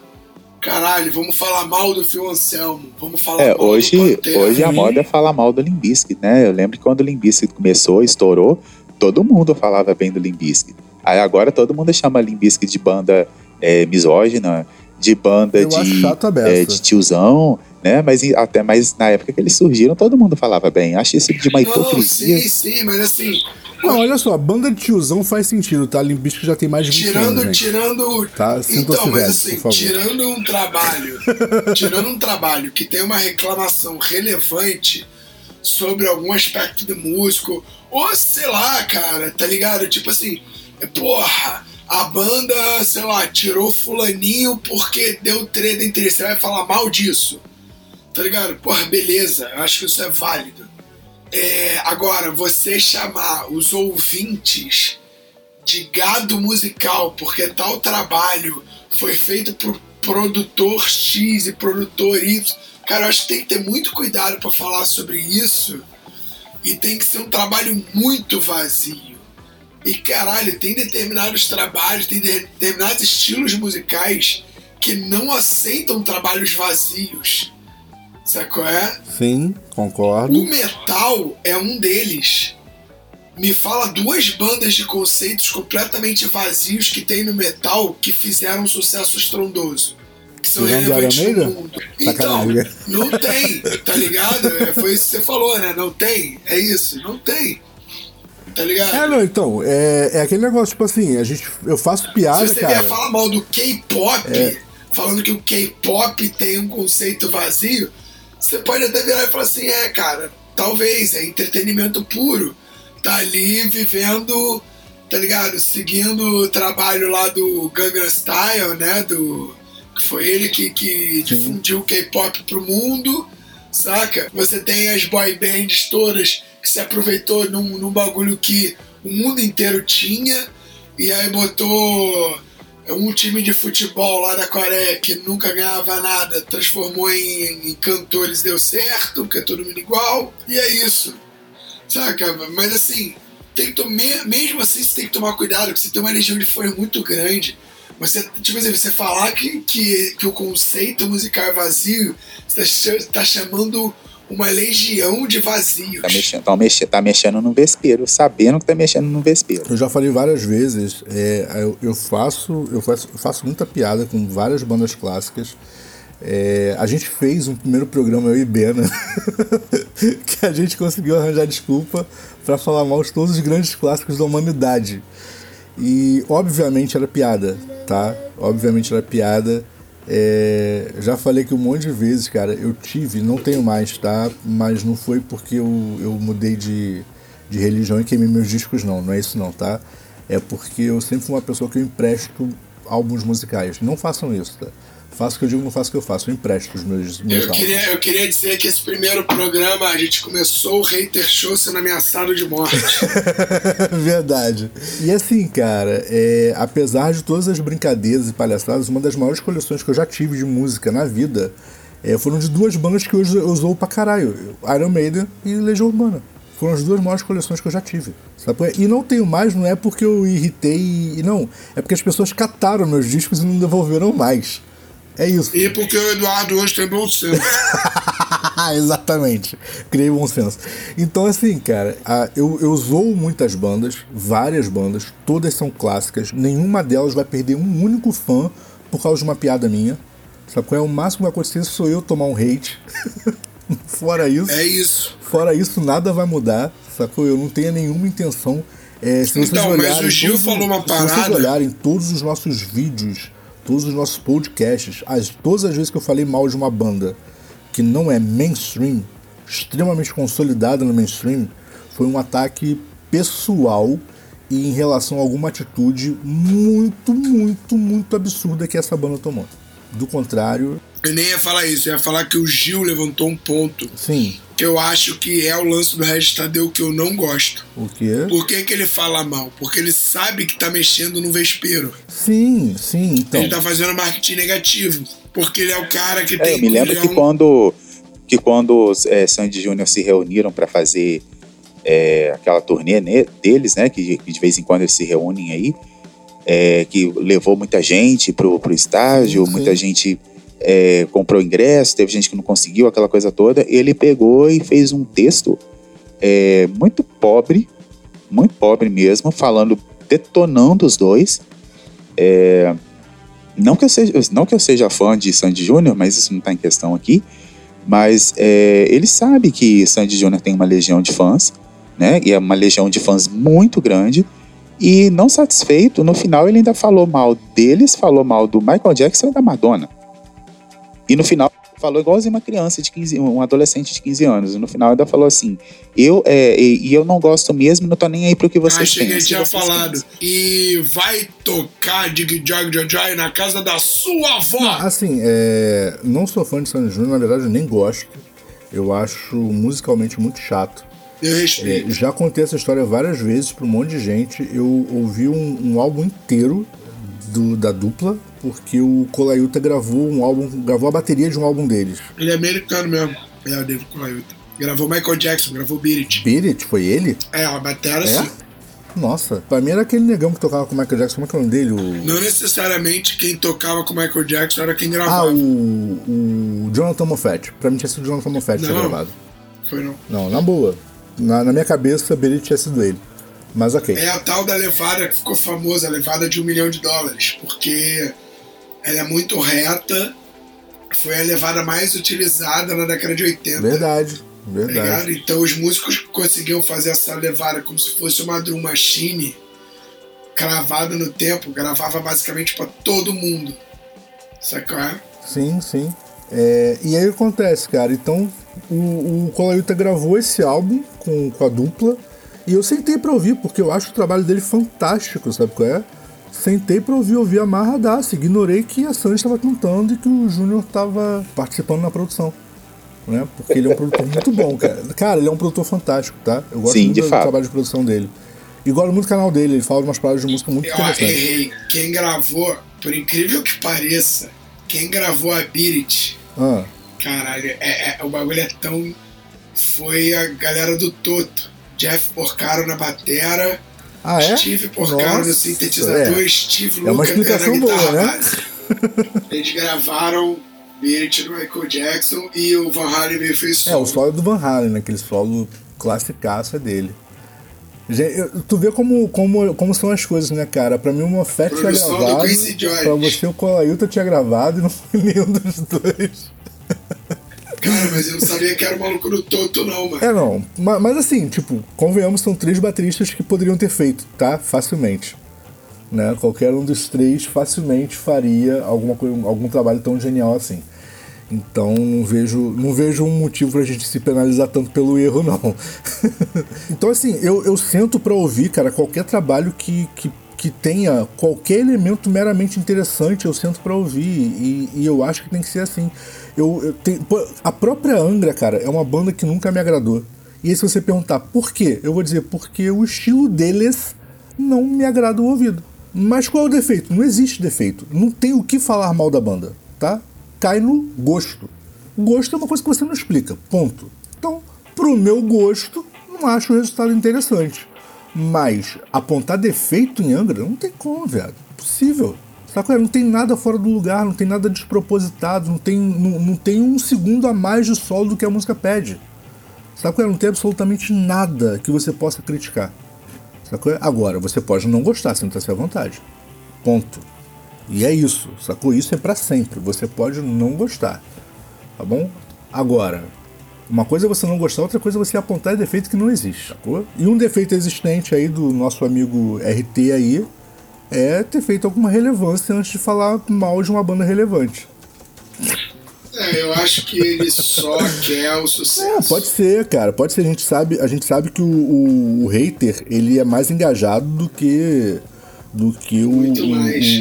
Caralho, vamos falar mal do Phil Anselmo, vamos falar mal hoje a moda é falar mal do Limp Bizkit, né? Eu lembro que quando o Limp Bizkit começou, estourou, todo mundo falava bem do Limp Bizkit. Aí agora todo mundo chama Limp Bizkit de banda misógina, de banda de tiozão, né? Mas até mais na época que eles surgiram, todo mundo falava bem. Achei isso de uma hipocrisia. Sim, mas assim... Não, olha só, banda de tiozão faz sentido, tá? Limp Bizkit já tem mais de 20 anos, gente. Tá? Então, mas assim, tirando um trabalho que tem uma reclamação relevante sobre algum aspecto do músico, ou sei lá, cara, tá ligado? Tipo assim, porra, a banda, sei lá, tirou fulaninho porque deu treta entre eles, você vai falar mal disso, tá ligado? Porra, beleza, eu acho que isso é válido. Agora, você chamar os ouvintes de gado musical porque tal trabalho foi feito por produtor X e produtor Y, cara, eu acho que tem que ter muito cuidado para falar sobre isso e tem que ser um trabalho muito vazio. E caralho, tem determinados trabalhos, tem determinados estilos musicais que não aceitam trabalhos vazios. Sabe qual é? Sim, concordo. O metal é um deles. Me fala duas bandas de conceitos completamente vazios que tem no metal que fizeram um sucesso estrondoso, que são relevantes no mundo. Sacanagem. Então, não tem, tá ligado? Foi isso que você falou, né? Não tem, é isso, não tem. Tá ligado? Não, então, é aquele negócio, tipo assim, eu faço piada, cara. Se você vier falar mal do K-pop, falando que o K-pop tem um conceito vazio, você pode até virar e falar assim, cara, talvez, é entretenimento puro, tá ali vivendo, tá ligado, seguindo o trabalho lá do Gangnam Style, né, que foi ele que difundiu o K-pop pro mundo, saca? Você tem as boy bands todas que se aproveitou num bagulho que o mundo inteiro tinha, e aí botou um time de futebol lá da Coreia que nunca ganhava nada, transformou em cantores, deu certo, porque é todo mundo igual, e é isso, saca? Mas assim, mesmo assim você tem que tomar cuidado, porque você tem uma legião de fãs muito grande. Tipo assim, você falar que o conceito musical é vazio, você tá chamando uma legião de vazios. Tá mexendo no vespeiro, sabendo que tá mexendo no vespeiro. Eu já falei várias vezes, eu faço muita piada com várias bandas clássicas. A gente fez um primeiro programa, eu e Bena, que a gente conseguiu arranjar desculpa pra falar mal de todos os grandes clássicos da humanidade. E obviamente era piada, tá? Obviamente era piada. Já falei que um monte de vezes, cara, eu tive, não tenho mais, tá? Mas não foi porque eu mudei de religião e queimei meus discos, não é isso não, tá? É porque eu sempre fui uma pessoa que eu empresto álbuns musicais. Não façam isso, tá? Faço o que eu digo, não faço o que eu faço, eu empresto os meus álbuns. Eu queria dizer que esse primeiro programa a gente começou o Hater Show sendo ameaçado de morte. Verdade. E assim, cara, apesar de todas as brincadeiras e palhaçadas, uma das maiores coleções que eu já tive de música na vida Foram de duas bandas que hoje eu usou pra caralho, Iron Maiden e Legião Urbana. Foram as duas maiores coleções que eu já tive. Sabe? E não tenho mais, não é porque eu irritei, e não. É porque as pessoas cataram meus discos e não devolveram mais. É isso. E porque o Eduardo hoje tem bom senso. Exatamente. Criei bom senso. Então, assim, cara, eu zoo muitas bandas, várias bandas, todas são clássicas. Nenhuma delas vai perder um único fã por causa de uma piada minha. Sabe qual é? O máximo que vai acontecer sou eu tomar um hate. Fora isso. É isso. Fora isso, nada vai mudar, sacou? Eu não tenho nenhuma intenção. Se vocês então, olharem, mas o Gil falou uma parada. Se vocês olharem todos os nossos vídeos, todos os nossos podcasts, todas as vezes que eu falei mal de uma banda que não é mainstream, extremamente consolidada no mainstream, foi um ataque pessoal e em relação a alguma atitude muito, muito, muito absurda que essa banda tomou. Do contrário... Eu nem ia falar isso, eu ia falar que o Gil levantou um ponto. Sim. Que eu acho que é o lance do Régis Tadeu que eu não gosto. O quê? Por que que ele fala mal? Porque ele sabe que tá mexendo no vespeiro. Sim, sim, então... Ele tá fazendo marketing negativo. Porque ele é o cara que tem... Eu me lembro que quando Sandy e Junior se reuniram pra fazer aquela turnê deles, né? Que de vez em quando eles se reúnem aí. Que levou muita gente pro estágio, sim. Muita gente... comprou ingresso, teve gente que não conseguiu, aquela coisa toda. Ele pegou e fez um texto muito pobre mesmo, falando, detonando os dois. Não que eu seja fã de Sandy Júnior, mas isso não está em questão aqui. Mas ele sabe que Sandy Júnior tem uma legião de fãs, né? E é uma legião de fãs muito grande. E não satisfeito, no final ele ainda falou mal deles, falou mal do Michael Jackson e da Madonna. E no final, falou igualzinho uma criança de 15, um adolescente de 15 anos. E no final, ainda falou assim: eu não gosto mesmo, não tô nem aí pro que vocês pensam. Achei que tinha falado. Pensam. E vai tocar Dig Jog Jog na casa da sua avó. Não, assim, não sou fã de Sandy Júnior, na verdade, eu nem gosto. Eu acho musicalmente muito chato. Eu respeito. Já contei essa história várias vezes pra um monte de gente. Eu ouvi um álbum inteiro da dupla, porque o Colaiuta gravou a bateria de um álbum deles. Ele é americano mesmo, o David Colaiuta. Gravou Michael Jackson, gravou Birit. Birit? Foi ele? A bateria sim. Nossa, pra mim era aquele negão que tocava com o Michael Jackson, como é que é o nome dele? Não necessariamente quem tocava com o Michael Jackson era quem gravava. O Jonathan Moffett. Pra mim tinha sido o Jonathan Moffett que tinha gravado. Foi não. Não, na boa. Na minha cabeça, Birit tinha sido ele. Mas ok. É a tal da levada que ficou famosa, a levada de $1 milhão, porque ela é muito reta, foi a levada mais utilizada na década de 80. Verdade. Tá, então os músicos conseguiam fazer essa levada como se fosse uma drum machine cravada no tempo, gravava basicamente pra todo mundo. Saca? Sim. E aí o que acontece, cara? Então o Colaiuta gravou esse álbum com a dupla. E eu sentei pra ouvir, porque eu acho o trabalho dele fantástico, sabe qual é? Sentei pra ouvir amarradaço, ignorei que a Sandy estava cantando e que o Júnior estava participando na produção, né? Porque ele é um produtor muito bom, cara. Cara, ele é um produtor fantástico, tá? Eu gosto muito do trabalho de produção dele. E gosto muito do canal dele, ele fala umas palavras de música muito interessantes. Quem gravou, por incrível que pareça, quem gravou a Birit, caralho, o bagulho é tão... Foi a galera do Toto. Jeff Porcaro na batera, Steve Porcaro no sintetizador, Steve Lucas na guitarra boa, né? Eles gravaram Birit do Michael Jackson e o Van Halen meio fez solo. O solo do Van Halen, aquele solo classicaço dele. Tu vê como são as coisas, né, cara? Pra mim o Moffett tinha gravado, pra você o Colaiuta tinha gravado e não foi nenhum dos dois. Cara, mas eu não sabia que era o maluco do Toto, não, mano. Não. Mas assim, tipo, convenhamos, são três bateristas que poderiam ter feito, tá? Facilmente. Né? Qualquer um dos três facilmente faria algum trabalho tão genial assim. Então, não vejo um motivo pra gente se penalizar tanto pelo erro, não. Então, assim, eu sento pra ouvir, cara, qualquer trabalho que tenha qualquer elemento meramente interessante, eu sento pra ouvir, e eu acho que tem que ser assim. A própria Angra, cara, é uma banda que nunca me agradou. E aí, se você perguntar por quê, eu vou dizer porque o estilo deles não me agrada o ouvido. Mas qual é o defeito? Não existe defeito. Não tem o que falar mal da banda, tá? Cai no gosto. Gosto é uma coisa que você não explica, ponto. Então, pro meu gosto, não acho o resultado interessante. Mas apontar defeito em Angra não tem como, velho. Impossível. Sabe, não tem nada fora do lugar, não tem nada despropositado, não tem um segundo a mais de solo do que a música pede. Sabe, não tem absolutamente nada que você possa criticar. Sabe? Agora, você pode não gostar, sentar-se à vontade. Ponto. E é isso, sacou? Isso é pra sempre, você pode não gostar, tá bom? Agora, uma coisa é você não gostar, outra coisa é você apontar defeito que não existe, sacou? E um defeito existente aí do nosso amigo RT aí é ter feito alguma relevância antes de falar mal de uma banda relevante. É, eu acho que ele só quer o sucesso. É, pode ser, cara, pode ser, a gente sabe que o hater, ele é mais engajado do que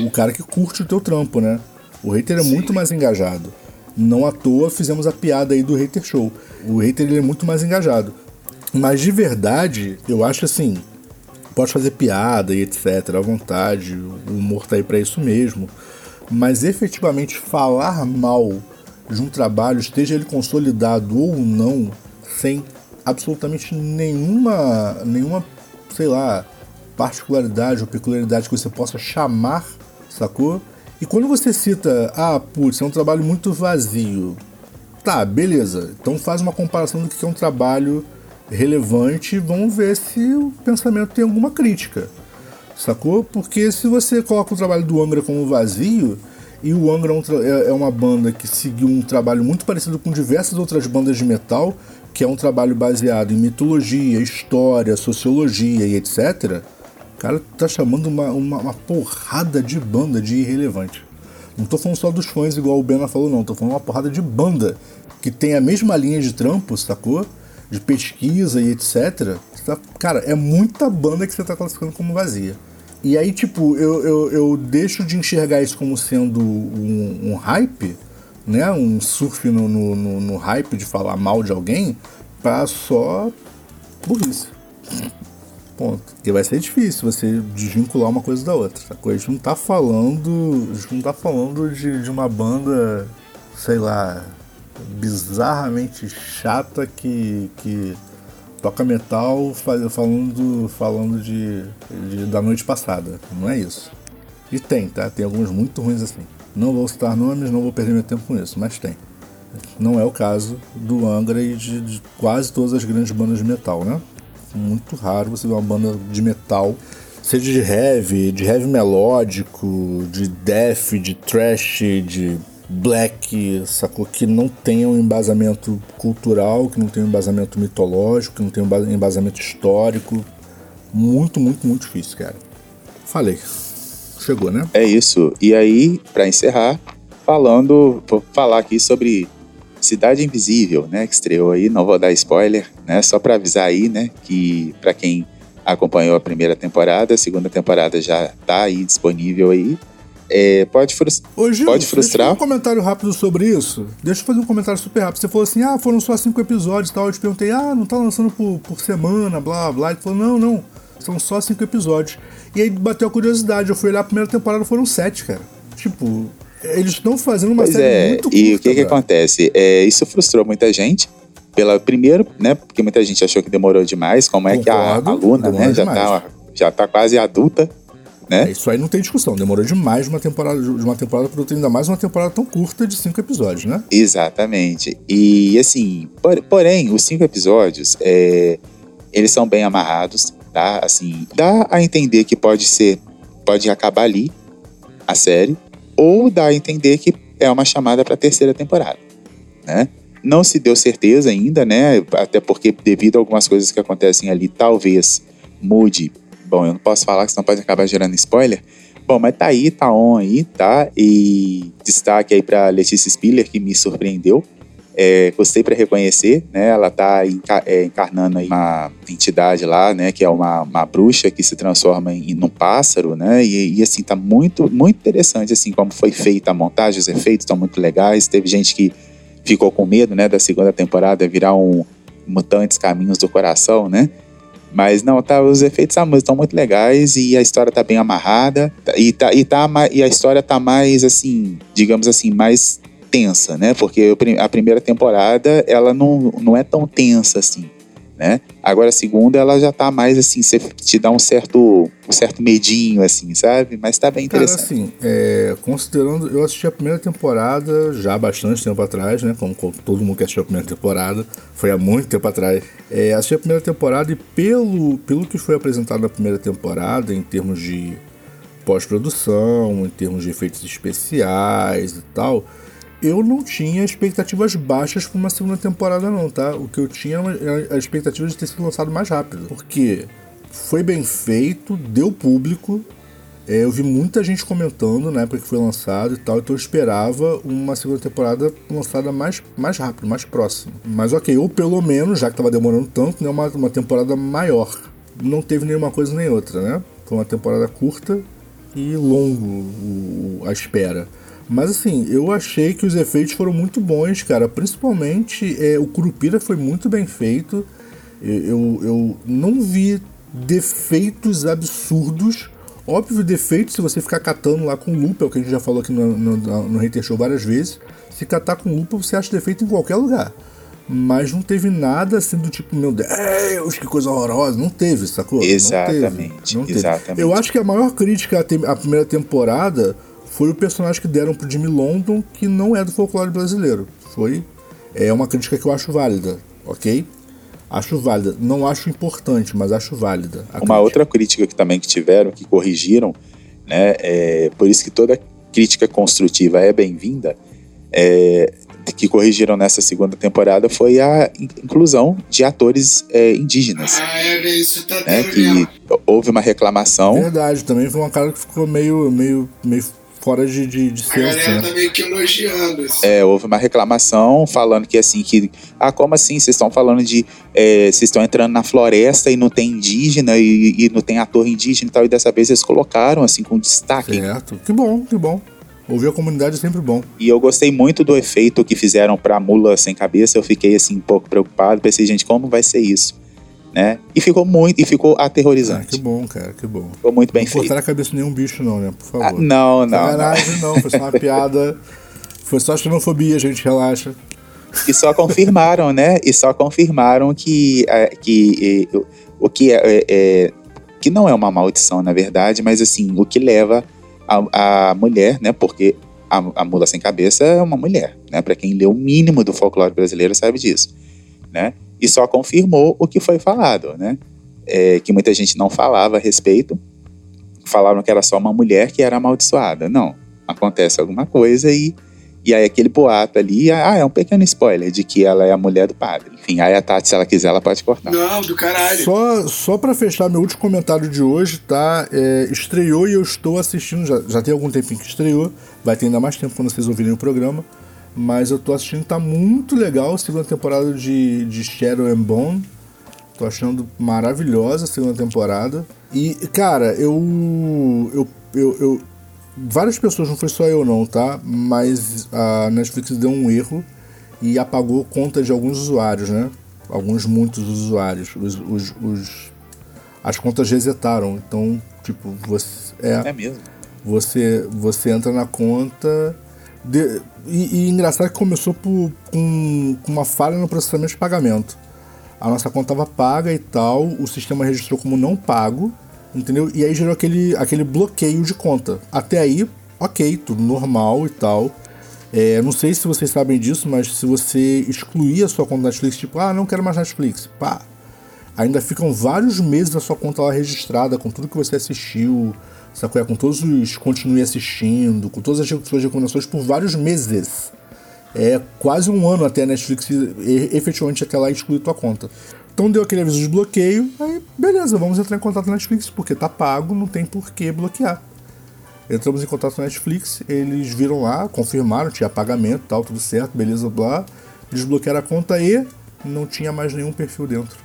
o cara que curte o teu trampo, né? O hater é Sim. muito mais engajado. Não à toa fizemos a piada aí do Hater Show. O hater, ele é muito mais engajado. Mas de verdade, eu acho assim, pode fazer piada e etc, à vontade, o humor tá aí pra isso mesmo. Mas efetivamente falar mal de um trabalho, esteja ele consolidado ou não, sem absolutamente nenhuma, sei lá, particularidade ou peculiaridade que você possa chamar, sacou? E quando você cita, é um trabalho muito vazio, tá, beleza, então faz uma comparação do que é um trabalho relevante, vamos ver se o pensamento tem alguma crítica, sacou? Porque se você coloca o trabalho do Angra como vazio, e o Angra é uma banda que seguiu um trabalho muito parecido com diversas outras bandas de metal, que é um trabalho baseado em mitologia, história, sociologia e etc. O cara tá chamando uma porrada de banda de irrelevante. Não tô falando só dos fãs, igual o Bena falou, não. Tô falando uma porrada de banda que tem a mesma linha de trampo, sacou? De pesquisa e etc. Cara, é muita banda que você tá classificando como vazia. E aí, tipo, eu deixo de enxergar isso como sendo um hype, né, um surf no hype de falar mal de alguém, pra só burrice. Ponto. E vai ser difícil você desvincular uma coisa da outra, sacou? A gente não tá falando. de uma banda, sei lá, bizarramente chata que toca metal falando de da noite passada. Não é isso. E tem, tá? Tem alguns muito ruins assim. Não vou citar nomes, não vou perder meu tempo com isso, mas tem. Não é o caso do Angra e de quase todas as grandes bandas de metal, né? Muito raro você ver uma banda de metal, seja de heavy melódico, de death, de thrash, de black, sacou? Que não tenha um embasamento cultural, que não tenha um embasamento mitológico, que não tenha um embasamento histórico. Muito, muito, muito difícil, cara. Falei. Chegou, né? É isso. E aí, para encerrar, vou falar aqui sobre Cidade Invisível, né? Que estreou aí, não vou dar spoiler, né? Só para avisar aí, né? Que para quem acompanhou a primeira temporada, a segunda temporada já tá aí disponível aí. É, pode frustrar. Deixa eu fazer um comentário rápido sobre isso. Deixa eu fazer um comentário super rápido. Você falou assim, foram só 5 episódios e tal. Eu te perguntei, não tá lançando por semana, blá, blá. Ele falou, não. São só 5 episódios. E aí bateu a curiosidade, eu fui olhar a primeira temporada, foram 7, cara. Tipo, eles estão fazendo uma série muito curta. E o que acontece? Isso frustrou muita gente. Primeiro, né, porque muita gente achou que demorou demais. Como é que a aluna, né, já tá quase adulta, né? Isso aí não tem discussão. Demorou demais de uma temporada para outra, ainda mais uma temporada tão curta de 5 episódios, né? Exatamente. E assim, porém, os 5 episódios, eles são bem amarrados, tá? Assim, dá a entender que pode acabar ali a série, ou dá a entender que é uma chamada para a terceira temporada, né? Não se deu certeza ainda, né? Até porque, devido a algumas coisas que acontecem ali, talvez mude. Bom, eu não posso falar, senão pode acabar gerando spoiler. Bom, mas tá aí, tá on aí, tá? E destaque aí pra Letícia Spiller, que me surpreendeu. Gostei pra reconhecer, né? Ela tá encarnando aí uma entidade lá, né? Que é uma bruxa que se transforma num pássaro, né? E assim, tá muito, muito interessante, assim, como foi feita a montagem, os efeitos estão muito legais. Teve gente que ficou com medo, né? Da segunda temporada virar um Mutantes Caminhos do Coração, né? Mas não, tá, os efeitos da música estão muito legais e a história tá bem amarrada. E a história tá mais, assim, digamos assim, mais tensa, né? Porque a primeira temporada, ela não é tão tensa assim, né? Agora a segunda, ela já tá mais assim, te dá um certo medinho, assim, sabe? Mas tá bem interessante. Cara, assim, considerando, eu assisti a primeira temporada já há bastante tempo atrás, né? Como todo mundo que assistiu a primeira temporada, foi há muito tempo atrás. Assisti a primeira temporada e pelo que foi apresentado na primeira temporada, em termos de pós-produção, em termos de efeitos especiais e tal, eu não tinha expectativas baixas para uma segunda temporada não, tá? O que eu tinha era a expectativa de ter sido lançado mais rápido, porque foi bem feito, deu público, eu vi muita gente comentando na época que foi lançado e tal, então eu esperava uma segunda temporada lançada mais rápido, mais próximo. Mas ok, ou pelo menos, já que estava demorando tanto, né, uma temporada maior. Não teve nenhuma coisa nem outra, né? Foi uma temporada curta e longo a espera. Mas assim, eu achei que os efeitos foram muito bons, cara. Principalmente o Curupira foi muito bem feito. Eu não vi defeitos absurdos. Óbvio, defeitos, se você ficar catando lá com lupa, é o que a gente já falou aqui no Hater Show várias vezes. Se catar com lupa, você acha defeito em qualquer lugar. Mas não teve nada assim do tipo, meu Deus, que coisa horrorosa. Não teve, sacou? Exatamente. Não teve. Eu acho que a maior crítica à primeira temporada foi o personagem que deram pro Jimmy London, que não é do folclore brasileiro. É uma crítica que eu acho válida, ok? Acho válida. Não acho importante, mas acho válida. Outra crítica que também que tiveram, que corrigiram, né? Por isso que toda crítica construtiva é bem-vinda, que corrigiram nessa segunda temporada foi a inclusão de atores indígenas. Né, que houve uma reclamação. Verdade, também foi uma cara que ficou meio fora de senso. A galera tá meio que elogiando. Assim. Houve uma reclamação falando que assim, como assim? Vocês estão falando vocês estão entrando na floresta e não tem indígena e não tem ator indígena e tal, e dessa vez eles colocaram assim com destaque. Certo, que bom. Ouvir a comunidade é sempre bom. E eu gostei muito do efeito que fizeram pra Mula Sem Cabeça. Eu fiquei assim um pouco preocupado. Pensei, gente, como vai ser isso? Né? E ficou muito, aterrorizante. Que bom, cara, que bom. Ficou muito bem feito. Não cortaram a cabeça de nenhum bicho não, né? Por favor. Não. Sacanagem, não, foi só uma piada. Foi só xenofobia, gente, relaxa. E só confirmaram, né? E só confirmaram que não é uma maldição, na verdade, mas assim, o que leva a mulher, né? Porque a Mula Sem Cabeça é uma mulher, né? Para quem lê o mínimo do folclore brasileiro sabe disso, né? E só confirmou o que foi falado, né? Que muita gente não falava a respeito. Falaram que era só uma mulher que era amaldiçoada. Não, acontece alguma coisa e aí aquele boato ali, é um pequeno spoiler de que ela é a mulher do padre. Enfim, aí a Tati, se ela quiser, ela pode cortar. Não, do caralho. Só pra fechar meu último comentário de hoje, tá? Estreou e eu estou assistindo, já tem algum tempinho que estreou, vai ter ainda mais tempo quando vocês ouvirem o programa, mas eu tô assistindo, tá muito legal a segunda temporada de Shadow and Bone. Tô achando maravilhosa a segunda temporada. E, cara, eu várias pessoas, não foi só eu não, tá? Mas a Netflix deu um erro e apagou contas de alguns usuários, né? Muitos usuários. As contas resetaram. Então, tipo, você... É mesmo? Você entra na conta... E engraçado que começou com uma falha no processamento de pagamento. A nossa conta estava paga e tal, o sistema registrou como não pago, entendeu? E aí gerou aquele bloqueio de conta. Até aí, ok, tudo normal e tal. Não sei se vocês sabem disso, mas se você excluir a sua conta da Netflix, tipo, não quero mais Netflix, pá, ainda ficam vários meses a sua conta lá registrada, com tudo que você assistiu, sacou? Com todos os continue assistindo, com todas as suas recomendações por vários meses. Quase um ano até a Netflix efetivamente até lá excluir tua conta. Então deu aquele aviso de bloqueio, aí beleza, vamos entrar em contato com a Netflix, porque tá pago, não tem por que bloquear. Entramos em contato com a Netflix, eles viram lá, confirmaram, tinha pagamento e tal, tudo certo, beleza, blá, desbloquearam a conta e não tinha mais nenhum perfil dentro.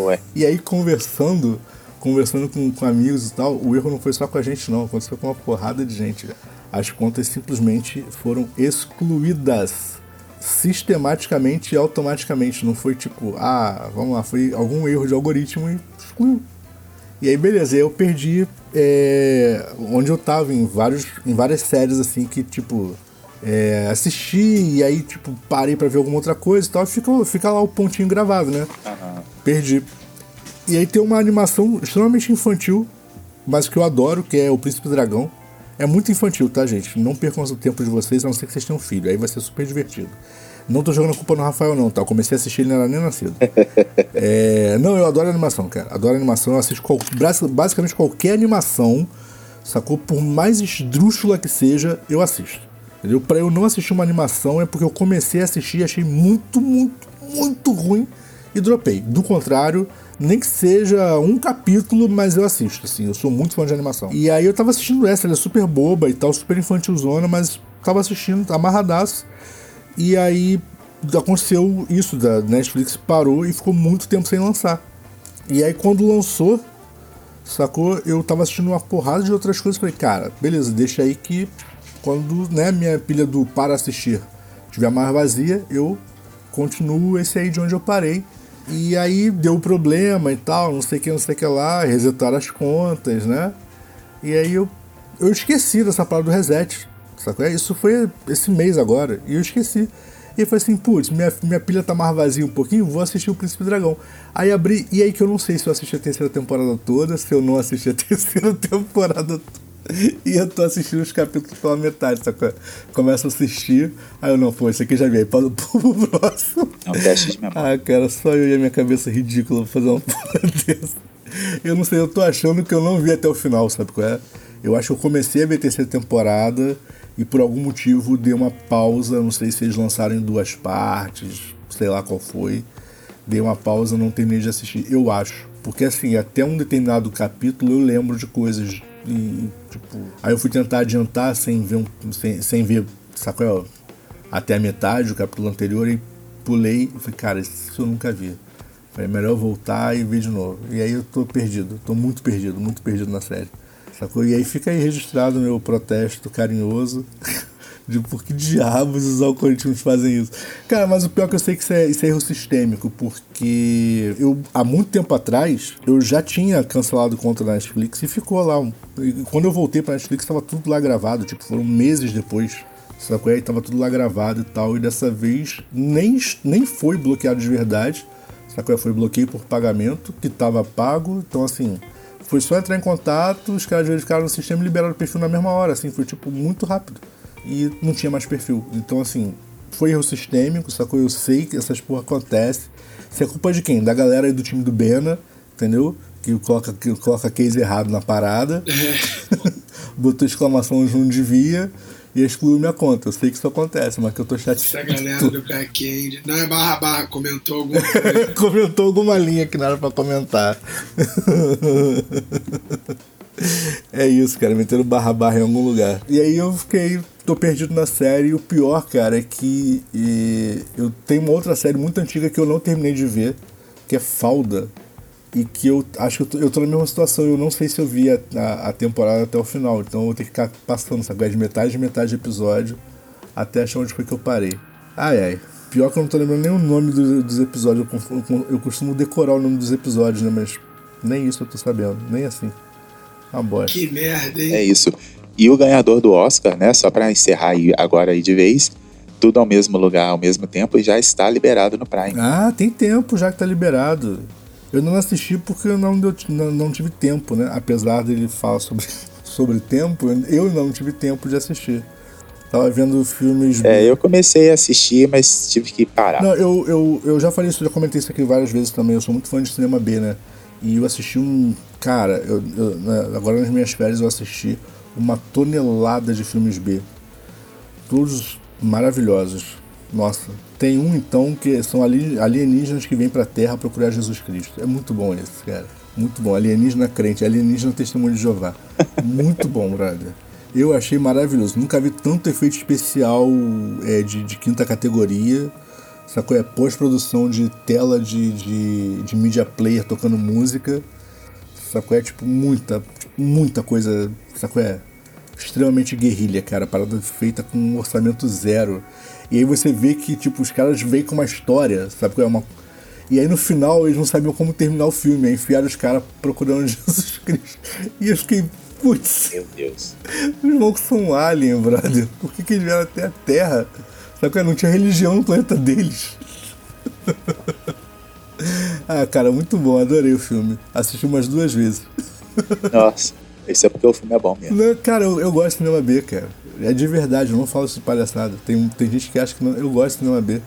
Ué. E aí conversando com amigos e tal, o erro não foi só com a gente não, aconteceu com uma porrada de gente. As contas simplesmente foram excluídas. Sistematicamente e automaticamente. Não foi tipo, vamos lá, foi algum erro de algoritmo e excluiu. E aí, beleza, eu perdi onde eu tava em várias séries assim que, tipo, assisti, e aí, tipo, parei pra ver alguma outra coisa e tal, e fica lá o pontinho gravado, né? Uhum. Perdi. E aí tem uma animação extremamente infantil, mas que eu adoro, que é o Príncipe Dragão. É muito infantil, tá, gente? Não percam o tempo de vocês, a não ser que vocês tenham filho. Aí vai ser super divertido. Não tô jogando a culpa no Rafael, não, tá? Eu comecei a assistir, ele não era nem nascido. Não, eu adoro animação, cara. Adoro animação. Eu assisto basicamente qualquer animação, sacou? Por mais esdrúxula que seja, eu assisto. Entendeu? Pra eu não assistir uma animação é porque eu comecei a assistir, achei muito, muito, muito ruim e dropei. Do contrário, nem que seja um capítulo, mas eu assisto, assim. Eu sou muito fã de animação. E aí eu tava assistindo essa, ela é super boba e tal, super infantilzona, mas tava assistindo, amarradaço. E aí aconteceu isso, da Netflix parou e ficou muito tempo sem lançar. E aí quando lançou, sacou? Eu tava assistindo uma porrada de outras coisas, falei, cara, beleza, deixa aí que quando, né, minha pilha do para assistir tiver mais vazia, eu continuo esse aí de onde eu parei. E aí deu problema e tal, não sei o que lá, resetaram as contas, né? E aí eu esqueci dessa parada do reset, sacou? Isso foi esse mês agora, e eu esqueci. E eu falei assim, putz, minha pilha tá mais vazia um pouquinho, vou assistir o Príncipe Dragão. Aí abri, e aí que eu não sei se eu assisti a terceira temporada toda, se eu não assisti a terceira temporada toda. E eu tô assistindo os capítulos pela metade, sacou? Começo a assistir, aí eu não, pô, isso aqui já vi, aí paro pro próximo. É um teste de memória. Ah, cara, só eu e a minha cabeça ridícula pra fazer uma porra dessa. Eu não sei, eu tô achando que eu não vi até o final, sabe qual é? Eu acho que eu comecei a ver a terceira temporada e por algum motivo dei uma pausa, não sei se eles lançaram em duas partes, sei lá qual foi. Dei uma pausa, não terminei de assistir, eu acho. Porque assim, até um determinado capítulo eu lembro de coisas. E, tipo, aí eu fui tentar adiantar sem ver, sacou? Até a metade do capítulo anterior e pulei e falei, cara, isso eu nunca vi. Falei, melhor voltar e ver de novo. E aí eu tô perdido, tô muito perdido na série, sacou? E aí fica aí registrado o meu protesto carinhoso de por que diabos os algoritmos fazem isso. Cara, mas o pior é que eu sei que isso é erro sistêmico, porque eu, há muito tempo atrás, eu já tinha cancelado conta da Netflix e ficou lá. Quando eu voltei pra Netflix, tava tudo lá gravado, tipo, foram meses depois, sacou? Aí tava tudo lá gravado e tal, e dessa vez nem foi bloqueado de verdade, sacou? Foi bloqueio por pagamento, que tava pago, então assim, foi só entrar em contato, os caras verificaram no sistema e liberaram o perfil na mesma hora, assim, foi tipo muito rápido. E não tinha mais perfil. Então, assim, foi erro sistêmico, sacou? Eu sei que essas porra acontecem. Se é culpa de quem? Da galera aí do time do Bena, entendeu? Que coloca case errado na parada, botou exclamação onde não devia e excluiu minha conta. Eu sei que isso acontece, mas que eu tô chateado. Essa galera do back-end... Não, é barra, comentou alguma coisa. Comentou alguma linha que não era pra comentar. É isso, cara, meteram barra em algum lugar. E aí eu fiquei... Tô perdido na série e o pior, cara, é que eu tenho uma outra série muito antiga que eu não terminei de ver, que é Falda, e que eu acho que eu tô na mesma situação, eu não sei se eu vi a temporada até o final, então eu vou ter que ficar passando, sabe, de metade de episódio até achar onde foi que eu parei. Ai, pior que eu não tô lembrando nem o nome dos episódios, eu costumo decorar o nome dos episódios, né, mas nem isso eu tô sabendo, nem assim. Ah, bosta. Que merda, hein? É isso. E o ganhador do Oscar, né, só pra encerrar aí agora aí de vez, tudo ao mesmo lugar, ao mesmo tempo, e já está liberado no Prime. Ah, tem tempo já que tá liberado. Eu não assisti porque eu não tive tempo, né, apesar dele falar sobre tempo, eu não tive tempo de assistir. Tava vendo filmes... eu comecei a assistir, mas tive que parar. Não, eu já falei isso, já comentei isso aqui várias vezes também, eu sou muito fã de cinema B, né, e eu assisti Cara, eu, agora nas minhas férias eu assisti uma tonelada de filmes B. Todos maravilhosos. Nossa, tem um então que são alienígenas que vêm pra Terra procurar Jesus Cristo. É muito bom esse, cara. Muito bom. Alienígena crente, alienígena testemunho de Jeová. Muito bom, brother. Eu achei maravilhoso. Nunca vi tanto efeito especial de quinta categoria. Sacou? É pós-produção de tela de media player tocando música. Sacou? É tipo muita coisa, sacou? É extremamente guerrilha, cara, parada feita com um orçamento zero. E aí você vê que, tipo, os caras vêm com uma história, sacou? É uma... E aí no final eles não sabiam como terminar o filme, aí enfiaram os caras procurando Jesus Cristo. E eu fiquei, Putz. Meu Deus. Os malucos são alien, brother. Por que eles vieram até a Terra? Só que não tinha religião no planeta deles. Ah, cara, muito bom. Adorei o filme. Assisti umas 2 vezes. Nossa. Isso é porque o filme é bom mesmo. Não, cara, eu gosto de cinema B, cara. É de verdade, eu não falo isso de palhaçada. Tem gente que acha que não. Eu gosto de cinema B.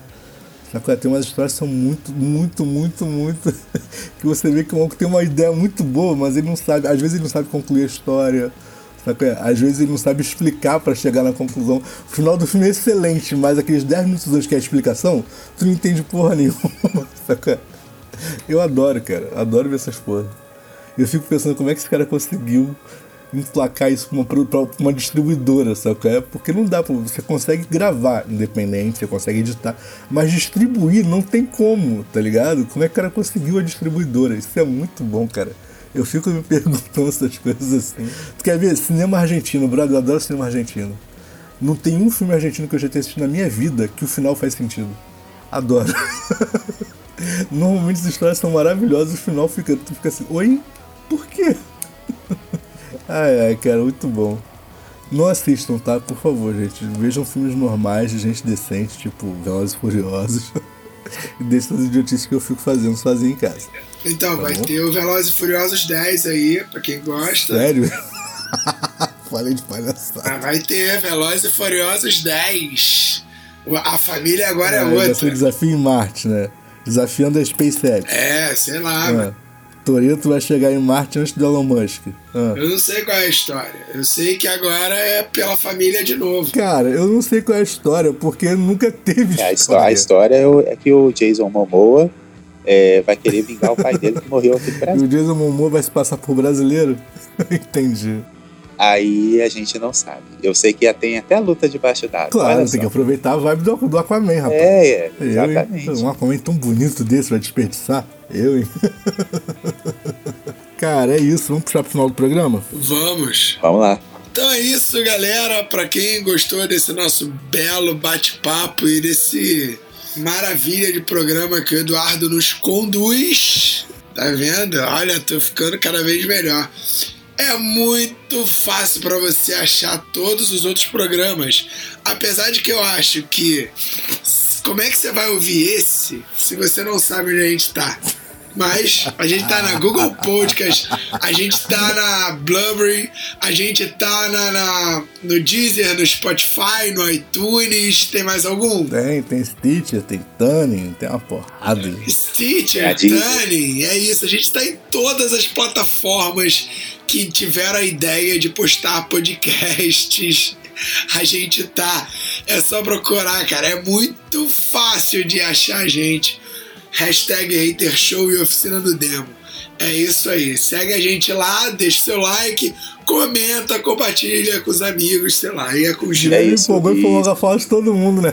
Só que tem umas histórias que são muito. Que você vê que o maluco tem uma ideia muito boa, mas ele não sabe. Às vezes ele não sabe concluir a história. Sabe? Às vezes ele não sabe explicar pra chegar na conclusão. O final do filme é excelente, mas aqueles 10 minutos antes que é a explicação, tu não entende porra nenhuma. Sabe? Eu adoro, cara. Adoro ver essas porras. Eu fico pensando como é que esse cara conseguiu emplacar isso pra uma distribuidora, sabe? Porque não dá, você consegue gravar independente, você consegue editar, mas distribuir não tem como, tá ligado? Como é que o cara conseguiu a distribuidora? Isso é muito bom, cara. Eu fico me perguntando essas coisas assim. Tu quer ver? Cinema argentino, brother, eu adoro cinema argentino. Não tem um filme argentino que eu já tenha assistido na minha vida que o final faz sentido. Adoro. Normalmente as histórias são maravilhosas, o final tu fica assim, oi? Por quê? Ai, ai, cara, muito bom. Não assistam, tá? Por favor, gente. Vejam filmes normais, de gente decente, tipo Velozes e Furiosos. E deixem as idiotices que eu fico fazendo sozinho em casa. Então, tá, vai ter o Velozes e Furiosos 10 aí, pra quem gosta. Sério? Falei de palhaçada. Ah, vai ter Velozes e Furiosos 10. A família agora é outra. Vai ser o Desafio em Marte, né? Desafiando a SpaceX. É, sei lá, mano. Toretto vai chegar em Marte antes do Elon Musk. Ah. Eu não sei qual é a história. Eu sei que agora é pela família de novo. Cara, eu não sei qual é a história, porque nunca teve história. A história é que o Jason Momoa vai querer vingar o pai dele que morreu aqui no Brasil. E o Jason Momoa vai se passar por brasileiro? Entendi. Aí a gente não sabe. Eu sei que tem até luta debaixo d'água. Claro, tem que aproveitar a vibe do Aquaman, rapaz. É, exatamente. Um Aquaman tão bonito desse vai desperdiçar. Eu, hein? Cara, é isso. Vamos puxar pro final do programa? Vamos. Vamos lá. Então é isso, galera. Pra quem gostou desse nosso belo bate-papo e desse maravilha de programa que o Eduardo nos conduz, tá vendo? Olha, tô ficando cada vez melhor. É muito fácil para você achar todos os outros programas. Apesar de que eu acho que... Como é que você vai ouvir esse se você não sabe onde a gente tá? Mas a gente tá na Google Podcast, a gente tá na Blubbery, a gente tá no Deezer, no Spotify, no iTunes, tem mais algum? Tem Stitcher, tem Tuning, tem uma porrada. Stitcher, Tuning, é isso, a gente tá em todas as plataformas que tiveram a ideia de postar podcasts. A gente tá, é só procurar, cara, é muito fácil de achar a gente. #HaterShow e Oficina do Demo. É isso aí. Segue a gente lá, deixa seu like, comenta, compartilha com os amigos, sei lá, e é com os amigos. Foi uma fala de todo mundo, né?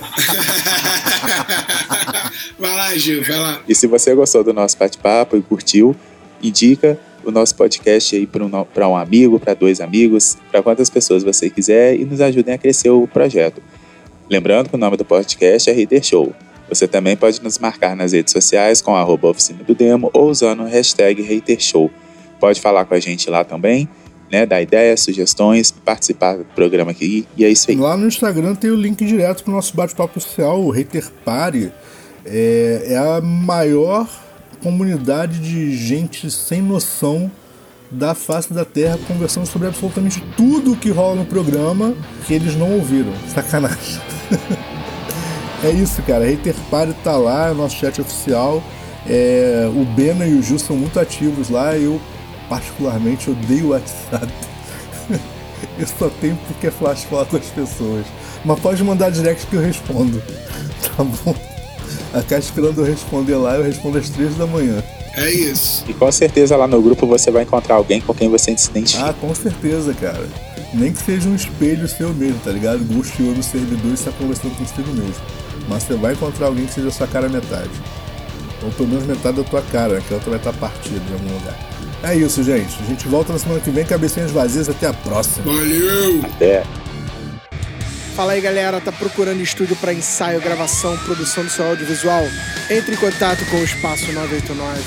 Vai lá, Gil, vai lá. E se você gostou do nosso bate-papo e curtiu, indica o nosso podcast aí para um amigo, para 2 amigos, para quantas pessoas você quiser e nos ajudem a crescer o projeto. Lembrando que o nome do podcast é Hater Show. Você também pode nos marcar nas redes sociais com @oficinadodemo ou usando o #HaterShow. Pode falar com a gente lá também, né? Dar ideias, sugestões, participar do programa aqui e é isso aí. Lá no Instagram tem o link direto pro nosso bate-papo social, o Hater Party. É a maior comunidade de gente sem noção da face da Terra, conversando sobre absolutamente tudo que rola no programa que eles não ouviram. Sacanagem. É isso, cara. Hater Party tá lá, é o nosso chat oficial. O Bena e o Gil são muito ativos lá. Eu, particularmente, odeio o WhatsApp. Eu só tenho porque é flash falar com as pessoas. Mas pode mandar direct que eu respondo. Tá bom? A Caixa esperando eu responder lá, eu respondo às 3 da manhã. É isso. E com certeza lá no grupo você vai encontrar alguém com quem você se identifica. Ah, com certeza, cara. Nem que seja um espelho seu mesmo, tá ligado? Gostou no servidor e está conversando consigo mesmo. Mas você vai encontrar alguém que seja a sua cara metade. Ou pelo menos metade da tua cara, né? Que a outra vai estar partida em algum lugar. É isso, gente. A gente volta na semana que vem, cabecinhas vazias. Até a próxima. Valeu! Até! Fala aí, galera. Tá procurando estúdio para ensaio, gravação, produção do seu audiovisual? Entre em contato com o Espaço 989.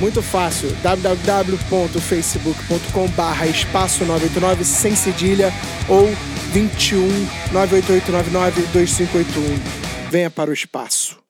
Muito fácil, www.facebook.com/espaço989 sem cedilha ou 21 988992581. Venha para o espaço.